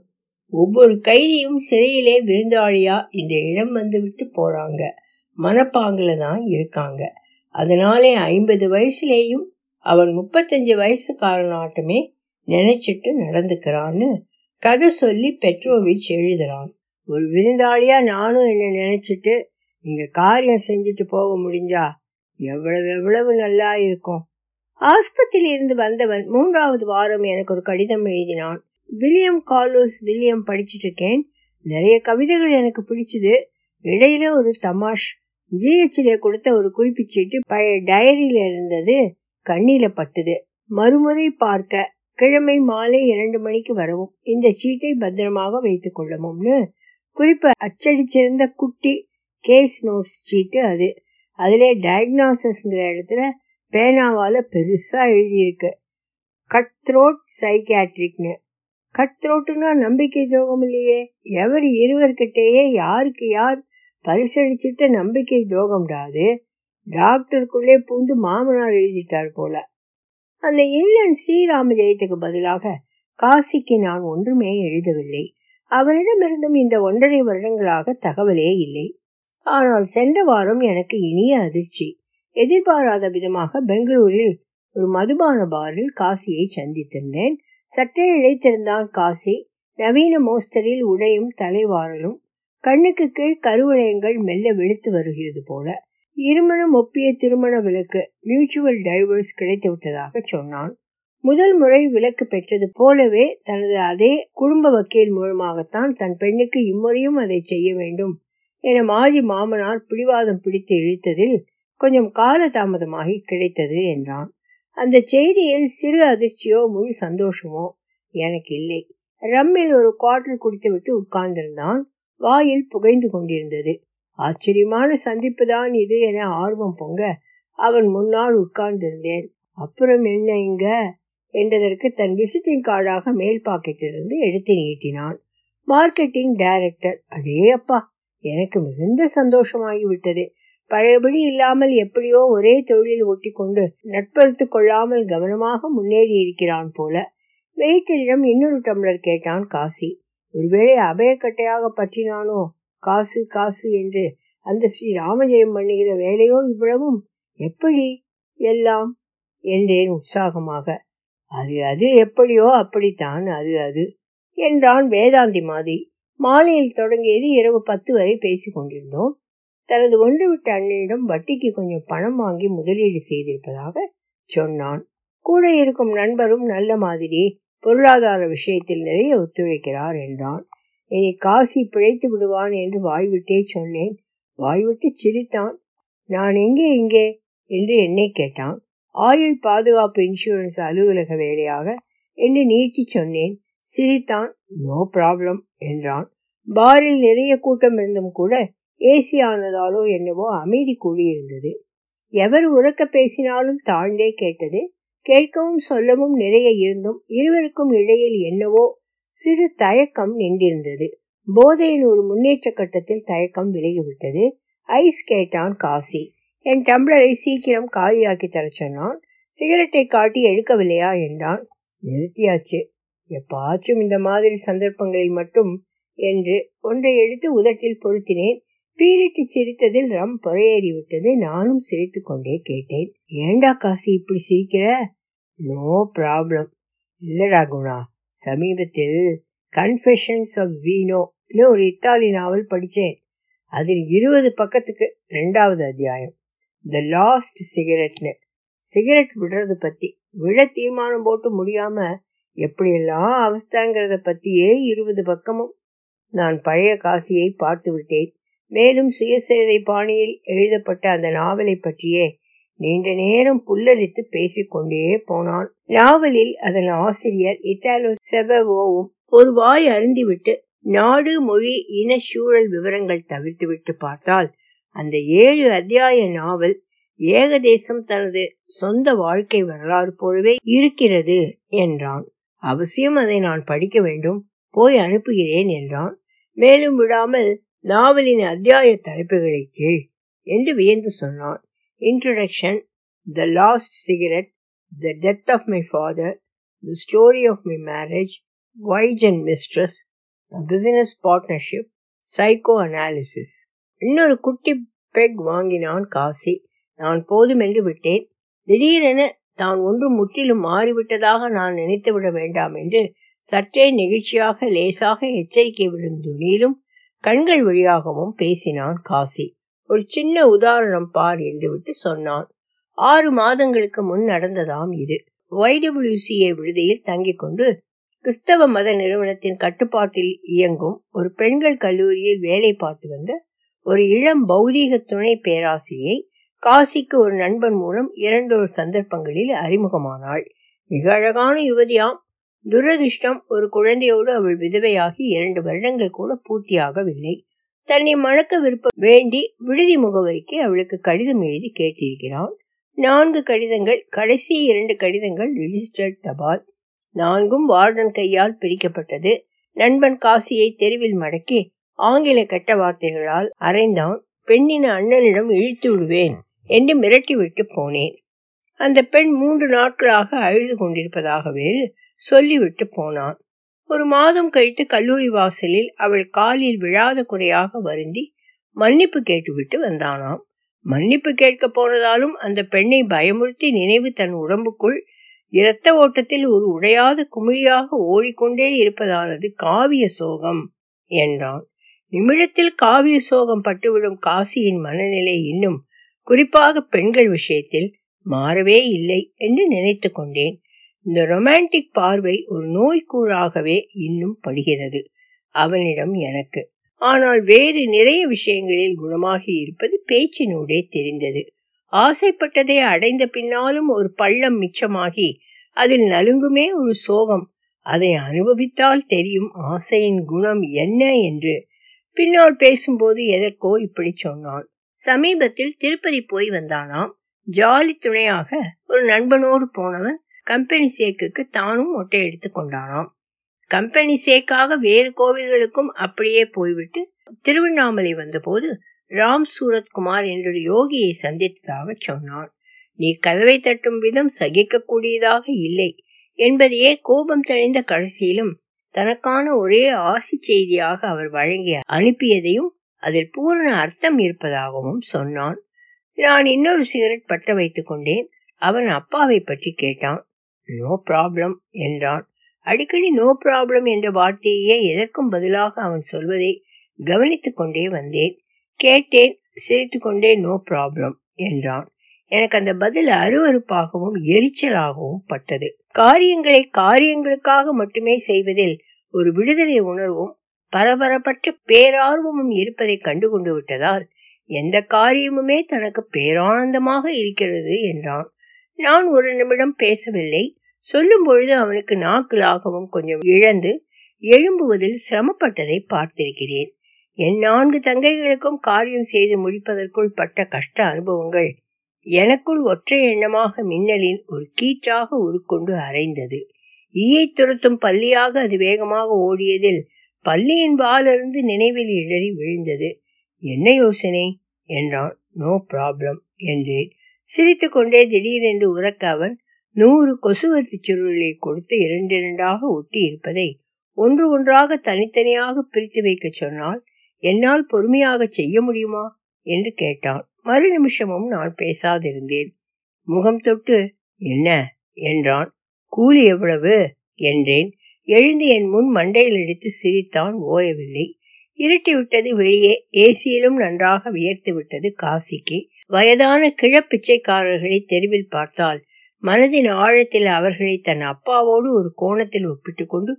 ஒவ்வொரு கைதியும் சிறையிலே விருந்தாளியா இந்த இடம் வந்துவிட்டு போறாங்க. மனப்பாங்கில தான் இருக்காங்க. அதனாலே ஐம்பது வயசுலேயும் அவன் முப்பத்தஞ்சு வயசுக்காரனாட்டமே நினைச்சிட்டு நடந்துக்கிறான்னு கதை சொல்லி பெட்ரோவிச் எழுதுறான். ஒரு விருந்தாளியா நானும் என்ன நினைச்சிட்டு இங்க காரியம் செஞ்சுட்டு போக முடிஞ்சா எவ்வளவு எவ்வளவு நல்லா இருக்கும். ஆஸ்பத்திரியில் இருந்து வந்தவன் மூன்றாவது வாரம் எனக்கு ஒரு கடிதம் எழுதினான். வில்லியம் கார்லோஸ் வில்லியம் படிச்சுட்டு இருக்கேன். நிறைய கவிதைகள் எனக்கு பிடிச்சது. இடையில ஒரு தமாஷ். ஜிஹெச்ல கொடுத்த ஒரு குறிப்பிச்சீட்டு பழைய டைரியில இருந்தது. கண்ணில பட்டுது. மறுமுறை பார்க்க கிழமை மாலை இரண்டு மணிக்கு வரவும் இந்த சீட்டை பத்திரமாக வைத்துக் கொள்ளவும்னு குறிப்பு அச்சடிச்சிருந்த குட்டி கேஸ் நோட்ஸ் சீட்டு அது. அதிலே டயக்னாசிஸ்ங்கிற இடத்துல பேனாவால் பெருசாக எழுதியிருக்கு, கட் த்ரோட் சைக்கியாட்ரிக்னு. கட் த்ரோட்டுன்னா நம்பிக்கை துரோகம் இல்லையே, எவர் இருவர்கிட்டயே யாருக்கு யார் பரிசளிச்சுட்டு நம்பிக்கை துரோகம்டாது டாக்டருக்குள்ளே பூந்து மாமனார் எழுதிட்டார் போல. அந்த இல்லன் ஸ்ரீராம ஜெயத்துக்கு பதிலாக காசிக்கு நான் ஒன்றுமே எழுதவில்லை. அவனிடமிருந்தும் இந்த ஒன்றரை வருடங்களாக தகவலே இல்லை. ஆனால் சென்ற வாரம் எனக்கு இனிய அதிர்ச்சி. எதிர்பாராத விதமாக பெங்களூரில் ஒரு மதுபான பாரில் காசியை சந்தித்திருந்தேன். சற்றே இழைத்திருந்தான் காசி. நவீன மோஸ்டரில் உடையும் தலைவாரலும், கண்ணுக்கு கீழ் கருவளையங்கள் மெல்ல வெளுத்து வருகிறது போல. இருமணம் ஒப்பிய திருமண விலக்கு, மியூச்சுவல் டைவர்ஸ் கிடைத்து விட்டதாக சொன்னான். முதல் முறை விலக்கு பெற்றது போலவே தனது அதே குடும்ப வக்கீல் மூலமாகத்தான் தன் பெண்ணுக்கு இம்முறையும் அதை செய்ய வேண்டும் என மாஜி மாமனார் பிடிவாதம் பிடித்து இழுத்ததில் கொஞ்சம் கால தாமதமாகி கிடைத்தது என்றான். அந்த செய்தியில் சிறு அதிர்ச்சியோ முழு சந்தோஷமோ எனக்கு இல்லை. ரம்மில் ஒரு குவார்டர் குடித்துவிட்டு உட்கார்ந்திருந்தான். வாயில் புகைந்து கொண்டிருந்தது. ஆச்சரியமான சந்திப்பு தான் இது என ஆர்வம் பொங்க அவன் முன்னால் உட்கார்ந்திருந்தேன். அப்புறம் என்ன இங்க என்றதற்கு தன் விசிட்டிங் கார்டாக மேல் பாக்கெட்டிலிருந்து எடுத்து நீட்டினான். Marketing director. அதே அப்பா, எனக்கு மிகுந்த சந்தோஷமாகிவிட்டது. பழையபடி இல்லாமல் எப்படியோ ஒரே தொழிலில் ஒட்டி கொண்டு நட்பழுத்து கொள்ளாமல் கவனமாக முன்னேறி இருக்கிறான் போல. வெயிட்டரிடம் இன்னொரு டம்ளர் கேட்டான் காசி. ஒருவேளை அபயக்கட்டையாக பற்றினானோ? காசு காசு என்று அந்த ஸ்ரீ ராமஜெயம் பண்ணுகிற வேலையோ இவ்வளவும் எப்படி எல்லாம் என்றேன் உற்சாகமாக. அது அது எப்படியோ அப்படித்தான் அது அது என்றான் வேதாந்தி மாதிரி. மாலையில் தொடங்கியது இரவு பத்து வரை பேசி கொண்டிருந்தோம். தனது ஒன்று விட்ட அண்ணனிடம் வட்டிக்கு கொஞ்சம் பணம் வாங்கி முதலீடு செய்திருப்பதாக சொன்னான். கூட இருக்கும் நண்பரும் நல்ல மாதிரி பொருளாதார விஷயத்தில் நிறைய ஒத்துழைக்கிறார் என்றான். இனி காசி பிழைத்து விடுவான் என்று வாய்விட்டே சொன்னேன். வாய்விட்டு சிரித்தான். நான் எங்கே இங்கே என்று என்னை கேட்டான். ஆயுள் பாதுகாப்பு இன்சூரன்ஸ் அலுவலக வேலையாக என்று நீட்டி சொன்னேன். சிரித்தான். நோ ப்ராப்ளம் என்றான். பாரில் நிறைய கூட்டம் இருந்தும் கூட ஏசி ஆனதாலோ என்னவோ அமைதி கூடியிருந்தது. எவர் உறக்க பேசினாலும் தாழ்ந்தே கேட்டது. கேட்கவும் சொல்லவும் நிறைய இருந்தும் இருவருக்கும் இடையில் என்னவோ சிறு தயக்கம் நின்றிருந்தது. போதையின் ஒரு முன்னேற்ற கட்டத்தில் தயக்கம் விலகிவிட்டது. ஐஸ் கேட்டான் காசி. என் டம்ளரை சீக்கிரம் காலியாக்கி தர சொன்னான். சிகரெட்டை காட்டி எடுக்கவில்லையா என்றான். நிறுத்தியாச்சு, எப்பாச்சும் இந்த மாதிரி சந்தர்ப்பங்களில் மட்டும் என்று ஒன்றை எடுத்து உதட்டில் பொருத்தினேன். பீரிட்டு சிரித்ததில் ரம் புறையேறிவிட்டது. நானும் சிரித்து கொண்டே கேட்டேன். ஏண்டா காசி இப்படி சிரிக்கிற? No problem. இல்லடா குணா, சமீபத்தில் கன்ஃபெஷன்ஸ் ஆஃப் ஜீனோன்னு ஒரு இத்தாலி நாவல் படித்தேன். அதில் இருபது பக்கத்துக்கு ரெண்டாவது அத்தியாயம் த லாஸ்ட் சிகரெட்னு சிகரெட் விடுறது பற்றி விட தீர்மானம் போட்டு முடியாமல் எப்படியெல்லாம் அவஸ்தாங்கிறத பற்றியே இருபது பக்கமும். நான் பழைய காசியை பார்த்து விட்டேன். மேலும் சுயசரிதை பாணியில் எழுதப்பட்ட அந்த நாவலை பற்றியே நீண்ட நேரம் புல்லரித்து பேசிக்கொண்டே போனான். நாவலில் அதன் ஆசிரியர் இட்டாலோ செபவோவும் ஒரு வாய் அருந்திவிட்டு நாடு மொழி இன சூழல் விவரங்கள் தவிர்த்து விட்டு பார்த்தால் அந்த ஏழு அத்தியாய நாவல் ஏகதேசம் தனது சொந்த வாழ்க்கை வரலாறு போலவே இருக்கிறது என்றான். அவசியம் அதை நான் படிக்க வேண்டும், போய் அனுப்புகிறேன் என்றான். மேலும் விடாமல் நாவலின் அத்தியாய தலைப்புகளை கீழ் என்று வியந்து சொன்னான். Introduction, the last cigarette, the death of my father, the story of my marriage, wife and mistress, business partnership, psychoanalysis. இன்னொரு குட்டி பெக் வாங்கினான் காசி. நான் போதுமென்று விட்டேன். திடீரென தான் ஒன்று முற்றிலும் மாறிவிட்டதாக நான் நினைத்துவிட வேண்டாம் என்று சற்றே நெகிழ்ச்சியாக லேசாக எச்சரிக்கை விடும் துணியிலும் கண்கள் வழியாகவும் பேசினான் காசி. ஒரு சின்ன உதாரணம் பார் என்று விட்டு சொன்னான். ஆறு மாதங்களுக்கு முன் நடந்ததாம் இது. ஒய்டபிள்யூசிஏ விடுதியில் தங்கிக் கொண்டு கிறிஸ்தவ மத நிறுவனத்தின் கட்டுப்பாட்டில் இயங்கும் ஒரு பெண்கள் கல்லூரியில் வேலை பார்த்து வந்த ஒரு இளம் பௌதீக துணை பேராசிரியை காசிக்கு ஒரு நண்பன் மூலம் இரண்டொரு சந்தர்ப்பங்களில் அறிமுகமானாள். மிக அழகான யுவதியாம். துரதிருஷ்டம், ஒரு குழந்தையோடு அவள் விதவையாகி இரண்டு வருடங்கள் கூட பூர்த்தியாகவில்லை. தன்னை மணக்க விருப்ப வேண்டி விடுதி முகவரிக்கு அவளுக்கு கடிதம் எழுதி கேட்டிருக்கிறான். நான்கு கடிதங்கள், கடைசி இரண்டு கடிதங்கள் ரிஜிஸ்டர்ட் தபால். நான்கும் வார்டன் கையால் பிரிக்கப்பட்டது. நண்பன் காசியை தெருவில் மடக்கி ஆங்கில கெட்ட வார்த்தைகளால் அரைந்தான். பெண்ணின் அண்ணனிடம் இழுத்து விடுவேன் என்று மிரட்டிவிட்டு போனேன். அந்த பெண் மூன்று நாட்களாக அழுது கொண்டிருப்பதாகவே சொல்லிவிட்டு போனான். ஒரு மாதம் கழித்து கல்லூரி வாசலில் அவள் காலில் விழாத குறையாக வருந்தி மன்னிப்பு கேட்டுவிட்டு வந்தானாம். மன்னிப்பு கேட்க போனதாலும் அந்த பெண்ணை பயமுறுத்தி நினைவு தன் உடம்புக்குள் இரத்த ஓட்டத்தில் ஒரு உடையாத குமிழியாக ஓடிக்கொண்டே இருப்பதானது காவிய சோகம் என்றான். நிமிடத்தில் காவிய சோகம் பட்டுவிடும் காசியின் மனநிலை இன்னும், குறிப்பாக பெண்கள் விஷயத்தில், மாறவே இல்லை என்று நினைத்து கொண்டேன். இந்த ரொமான்டிக் பார்வை ஒரு நோய்க்கூறாகவே இன்னும் படுகிறது அவனிடம் எனக்கு. ஆனால் வேறு நிறைய விஷயங்களில் குணமாகி இருப்பது பேச்சினூடே தெரிந்தது. ஆசைப்பட்டதை அடைந்த பின்னாலும் ஒரு பள்ளம் மிச்சமாகி அதில் நலுங்குமே ஒரு சோகம். அதை அனுபவித்தால் தெரியும் ஆசையின் குணம் என்ன என்று. பின்னால் பேசும்போது எதற்கோ இப்படி சொன்னான். சமீபத்தில் திருப்பதி போய் வந்தானாம். ஜாலி துணையாக ஒரு நண்பனோடு போனவன் கம்பெனி சேக்குக்கு தானும் ஒட்டை எடுத்து கொண்டானாம். கம்பெனி சேக்காக வேறு கோவில்களுக்கும் அப்படியே போய்விட்டு திருவண்ணாமலை வந்தபோது ராம் சூரத்குமார் என்றொரு யோகியை சந்தித்ததாக சொன்னான். நீ கதவை தட்டும் விதம் சகிக்க கூடியதாக இல்லை என்பதையே கோபம் தணிந்த கடைசியிலும் தனக்கான ஒரே ஆசி செய்தியாக அவர் வழங்கி அனுப்பியதையும் அதில் பூரண அர்த்தம் இருப்பதாகவும் சொன்னான். நான் இன்னொரு சிகரெட் பற்ற வைத்துக் கொண்டேன். அவன் அப்பாவை பற்றி கேட்டான். நோ ப்ராப்ளம் என்றான். அடிக்கடி நோ ப்ராப்ளம் என்ற வார்த்தையே எதற்கும் பதிலாக அவன் சொல்வதை கவனித்து கொண்டே வந்தேன். கேட்டேன். சிரித்து கொண்டே நோ ப்ராப்ளம் என்றான். எனக்கு அந்த பதில் அருவறுப்பாகவும் எரிச்சலாகவும் பட்டது. காரியங்களை காரியங்களுக்காக மட்டுமே செய்வதில் ஒரு விடுதலை உணர்வும் பரபரப்பற்ற பேரார்வமும் இருப்பதை கண்டுகொண்டு விட்டதால் எந்த காரியமுமே தனக்கு பேரானந்தமாக இருக்கிறது என்றான். நான் ஒரு நிமிடம் பேசவில்லை. சொல்லும் பொழுது அவனுக்கு நாக்குலாகவும் கொஞ்சம் இழந்து எழும்புவதில் சிரமப்பட்டதை பார்த்திருக்கிறேன். என் நான்கு தங்கைகளுக்கும் காரியம் செய்து முடிப்பதற்குள் பட்ட கஷ்ட அனுபவங்கள் எனக்குள் ஒற்றை எண்ணமாக மின்னலின் ஒரு கீற்றாக உருக்கொண்டு அரைந்தது. ஈயை துரத்தும் பள்ளியாக அது வேகமாக ஓடியதில் பள்ளியின் வாலிருந்து நினைவில் இடறி விழுந்தது. என்ன யோசனை என்றான். நோ ப்ராப்ளம் என்றேன் சிரித்து கொண்டே. திடீரென்று உறக்க அவன் நூறு கொசுவர்த்தி சுருளை கொடுத்து இரண்டு இரண்டாக ஒட்டி இருப்பதை ஒன்று ஒன்றாக தனித்தனியாக பிரித்து வைக்க சொன்னால் என்னால் பொறுமையாக செய்ய முடியுமா என்று கேட்டான். மறு நிமிஷமும் நான் பேசாதிருந்தேன். முகம் தொட்டு என்ன என்றான். கூலி எவ்வளவு என்றேன். எழுந்து என் முன் மண்டையில் எடுத்து சிரித்தான். ஓயவில்லை. இருட்டி விட்டது வெளியே. ஏசியிலும் நன்றாக வியர்த்து விட்டது காசிக்கு. வயதான கிழப்பிச்சைக்காரர்களை தெருவில் பார்த்தால் மனதின் ஆழத்தில் அவர்களை தன் அப்பாவோடு ஒரு கோணத்தில் ஒப்பிட்டு கொண்டு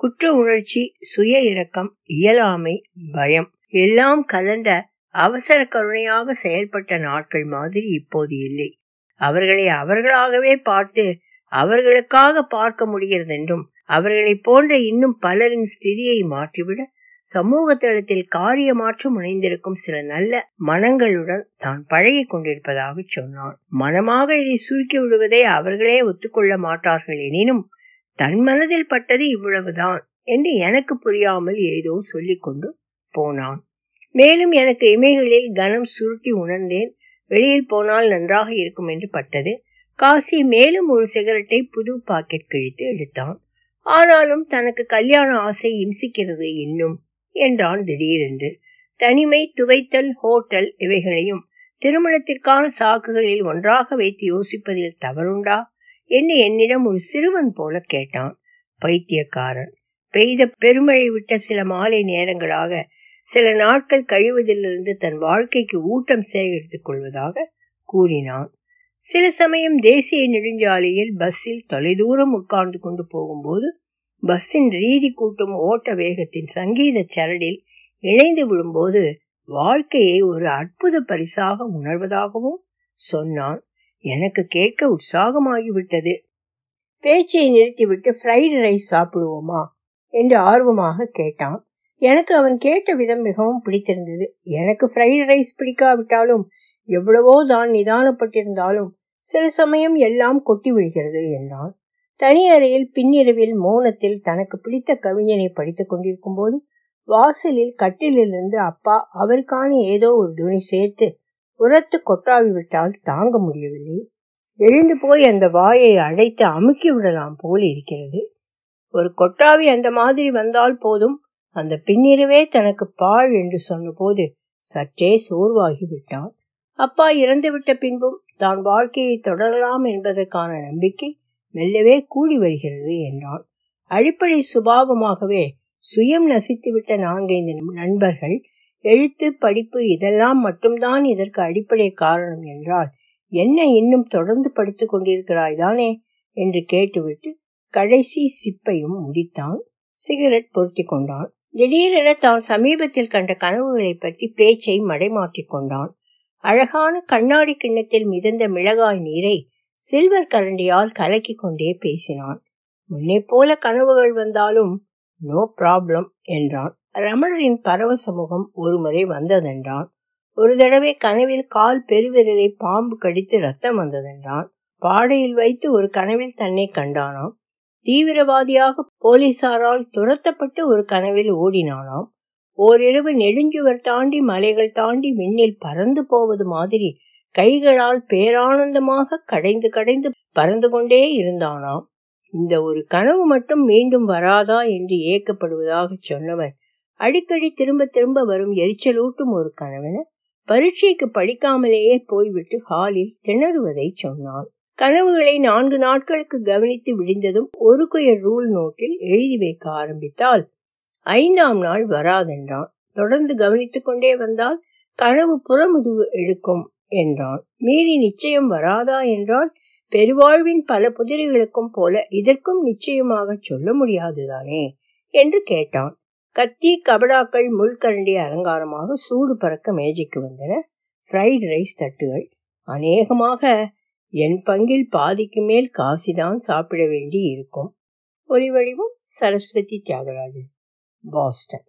குற்ற உணர்ச்சி, சுய இரக்கம், இயலாமை, பயம் எல்லாம் கலந்த அவசர கருணையாக செயல்பட்ட நாட்கள் மாதிரி இப்போது இல்லை. அவர்களை அவர்களாகவே பார்த்து அவர்களுக்காக பார்க்க முடிகிறதென்றும் அவர்களை போன்ற இன்னும் பலரின் ஸ்திதியை மாற்றிவிட சமூக தளத்தில் காரியமாற்ற முனைந்திருக்கும் சில நல்ல மனங்களுடன் தான் பழகி கொண்டிருப்பதாக சொன்னான். மனமாக இதை சுருக்கி விடுவதை அவர்களே ஒத்துக்கொள்ள மாட்டார்கள். எனினும் தன் மனதில் பட்டது இவ்வளவுதான் என்று எனக்கு புரியாமல் ஏதோ சொல்லிக் கொண்டு போனான். மேலும் எனக்கு இமைகளில் கனம் சுருட்டி உணர்ந்தேன். வெளியில் போனால் நன்றாக இருக்கும் என்று பட்டது. காசி மேலும் ஒரு சிகரெட்டை புது பாக்கெட் கிழித்து எடுத்தான். ஆனாலும் தனக்கு கல்யாண ஆசை இம்சிக்கிறது இன்னும் என்றான் திடீரென்று. தனிமை, துவைத்தல், ஹோட்டல் இவைகளையும் திருமணத்திற்கான சாக்குகளில் ஒன்றாக வைத்து யோசிப்பதில் தவறுண்டா என்று என்னிடம் ஒரு சிறுவன் போல கேட்டான். பைத்தியக்காரன். பெய்த பெருமழை விட்ட சில மாலை நேரங்களாக சில நாட்கள் கழிவதிலிருந்து தன் வாழ்க்கைக்கு ஊட்டம் சேகரித்துக் கொள்வதாக கூறினான். சில சமயம் தேசிய நெடுஞ்சாலையில் பஸ்ஸில் தொலைதூரம் உட்கார்ந்து கொண்டு போகும்போது பஸ்ஸின் ரீதி கூட்டும் ஓட்ட வேகத்தின் சங்கீத சரடில் இணைந்து விடும்போது வாழ்க்கையை ஒரு அற்புத பரிசாக உணர்வதாகவும் சொன்னான். எனக்கு கேட்க உற்சாகமாகிவிட்டது. பேச்சை நிறுத்திவிட்டு ஃப்ரைடு ரைஸ் சாப்பிடுவோமா என்று ஆர்வமாக கேட்டான். எனக்கு அவன் கேட்ட விதம் மிகவும் பிடித்திருந்தது. எனக்கு ஃப்ரைடு ரைஸ் பிடிக்காவிட்டாலும் எவ்வளவோ தான் நிதானப்பட்டிருந்தாலும் சில சமயம் எல்லாம் கொட்டி விழுகிறது என்றான். தனி அறையில் பின்னிரவில் மௌனத்தில் தனக்கு பிடித்த கவிஞனை படித்துக் கொண்டிருக்கும் போது வாசலில் கட்டிலிருந்து அப்பா அவருக்கான ஏதோ ஒரு துணி சேர்த்து உரத்து கொட்டாவி விட்டால் தாங்க முடியவில்லை. எழுந்து போய் அந்த வாயை அடைத்து அமுக்கி விடலாம் போல் இருக்கிறது. ஒரு கொட்டாவி அந்த மாதிரி வந்தால் போதும். அந்த பின்னிரவே தனக்கு பாழ் என்று சொன்னபோது சற்றே சோர்வாகி விட்டான். அப்பா இறந்துவிட்ட பின்பும் தான் வாழ்க்கையை தொடரலாம் என்பதற்கான நம்பிக்கை மெல்லவே கூடி வருகிறது என்றான். அடிப்படை சுபாவமாகவே சுயம் நசித்துவிட்ட நான்கைந்து நண்பர்கள் எழுத்து படிப்பு இதெல்லாம் மட்டும்தான் இதற்கு அடிப்படை காரணம் என்றால் என்ன, இன்னும் தொடர்ந்து படித்து கொண்டிருக்கிறாய்தானே என்று கேட்டுவிட்டு கடைசி சிப்பையும் முடித்தான். சிகரெட் பொருத்தி கொண்டான். திடீரென தான் சமீபத்தில் கண்ட கனவுகளை பற்றி பேச்சை மடைமாற்றிக் கொண்டான். அழகான கண்ணாடி கிண்ணத்தில் மிதந்த மிளகாய் நீரை சில்வர் கரண்டியால் கலக்கி கொண்டே பேசினான். முன்னே போல கனவுகள் வந்தாலும் நோ ப்ராப்ளம் என்றான். ரமணரின் பரவ சமூகம் ஒரு முறை வந்ததென்றான். ஒரு தடவை கனவில் கால் பெருவிரலை பாம்பு கடித்து ரத்தம் வந்ததென்றான். பாடையில் வைத்து ஒரு கனவில் தன்னை கண்டானாம். தீவிரவாதியாக போலீசாரால் துரத்தப்பட்டு ஒரு கனவில் ஓடினானாம். ஓரிரவு நெடுஞ்சுவர் தாண்டி மலைகள் தாண்டி விண்ணில் பறந்து போவது மாதிரி கைகளால் பேரானந்தமாக கடைந்து கடைந்து பறந்து கொண்டே இருந்தானாம். இந்த ஒரு கனவு மட்டும் மீண்டும் வராதா என்று ஏக்கப்படுவதாக சொன்னவன் அடிக்கடி திரும்ப திரும்ப வரும் எரிச்சலூட்டும் ஒரு கனவென பரீட்சைக்கு படிக்காமலேயே போய்விட்டு ஹாலில் திணறுவதை சொன்னான். கனவுகளை நான்கு நாட்களுக்கு கவனித்து விடிந்ததும் ஒரு குயர் ரூல் நோட்டில் எழுதி வைக்க ஆரம்பித்தால் ஐந்தாம் நாள் வராதென்றான். தொடர்ந்து கவனித்துக் கொண்டே வந்தால் கனவு புறமுதுகு எடுக்கும் என்றான். மீறி நிச்சயம் வராதா என்றால் பெருவாழ்வின் பல புதிரிகளுக்கும் போல இதற்கும் நிச்சயமாக சொல்ல முடியாதுதானே என்று கேட்டான். கத்தி கபடாக்கள் முள்கரண்டி அலங்காரமாக சூடு பறக்க மேஜைக்கு வந்தன. ஃப்ரைட் ரைஸ் தட்டுகள். அநேகமாக என் பங்கில் பாதிக்கு மேல் காசிதான் சாப்பிட வேண்டி இருக்கும். ஒலி வடிவம் சரஸ்வதி தியாகராஜன், பாஸ்டன்.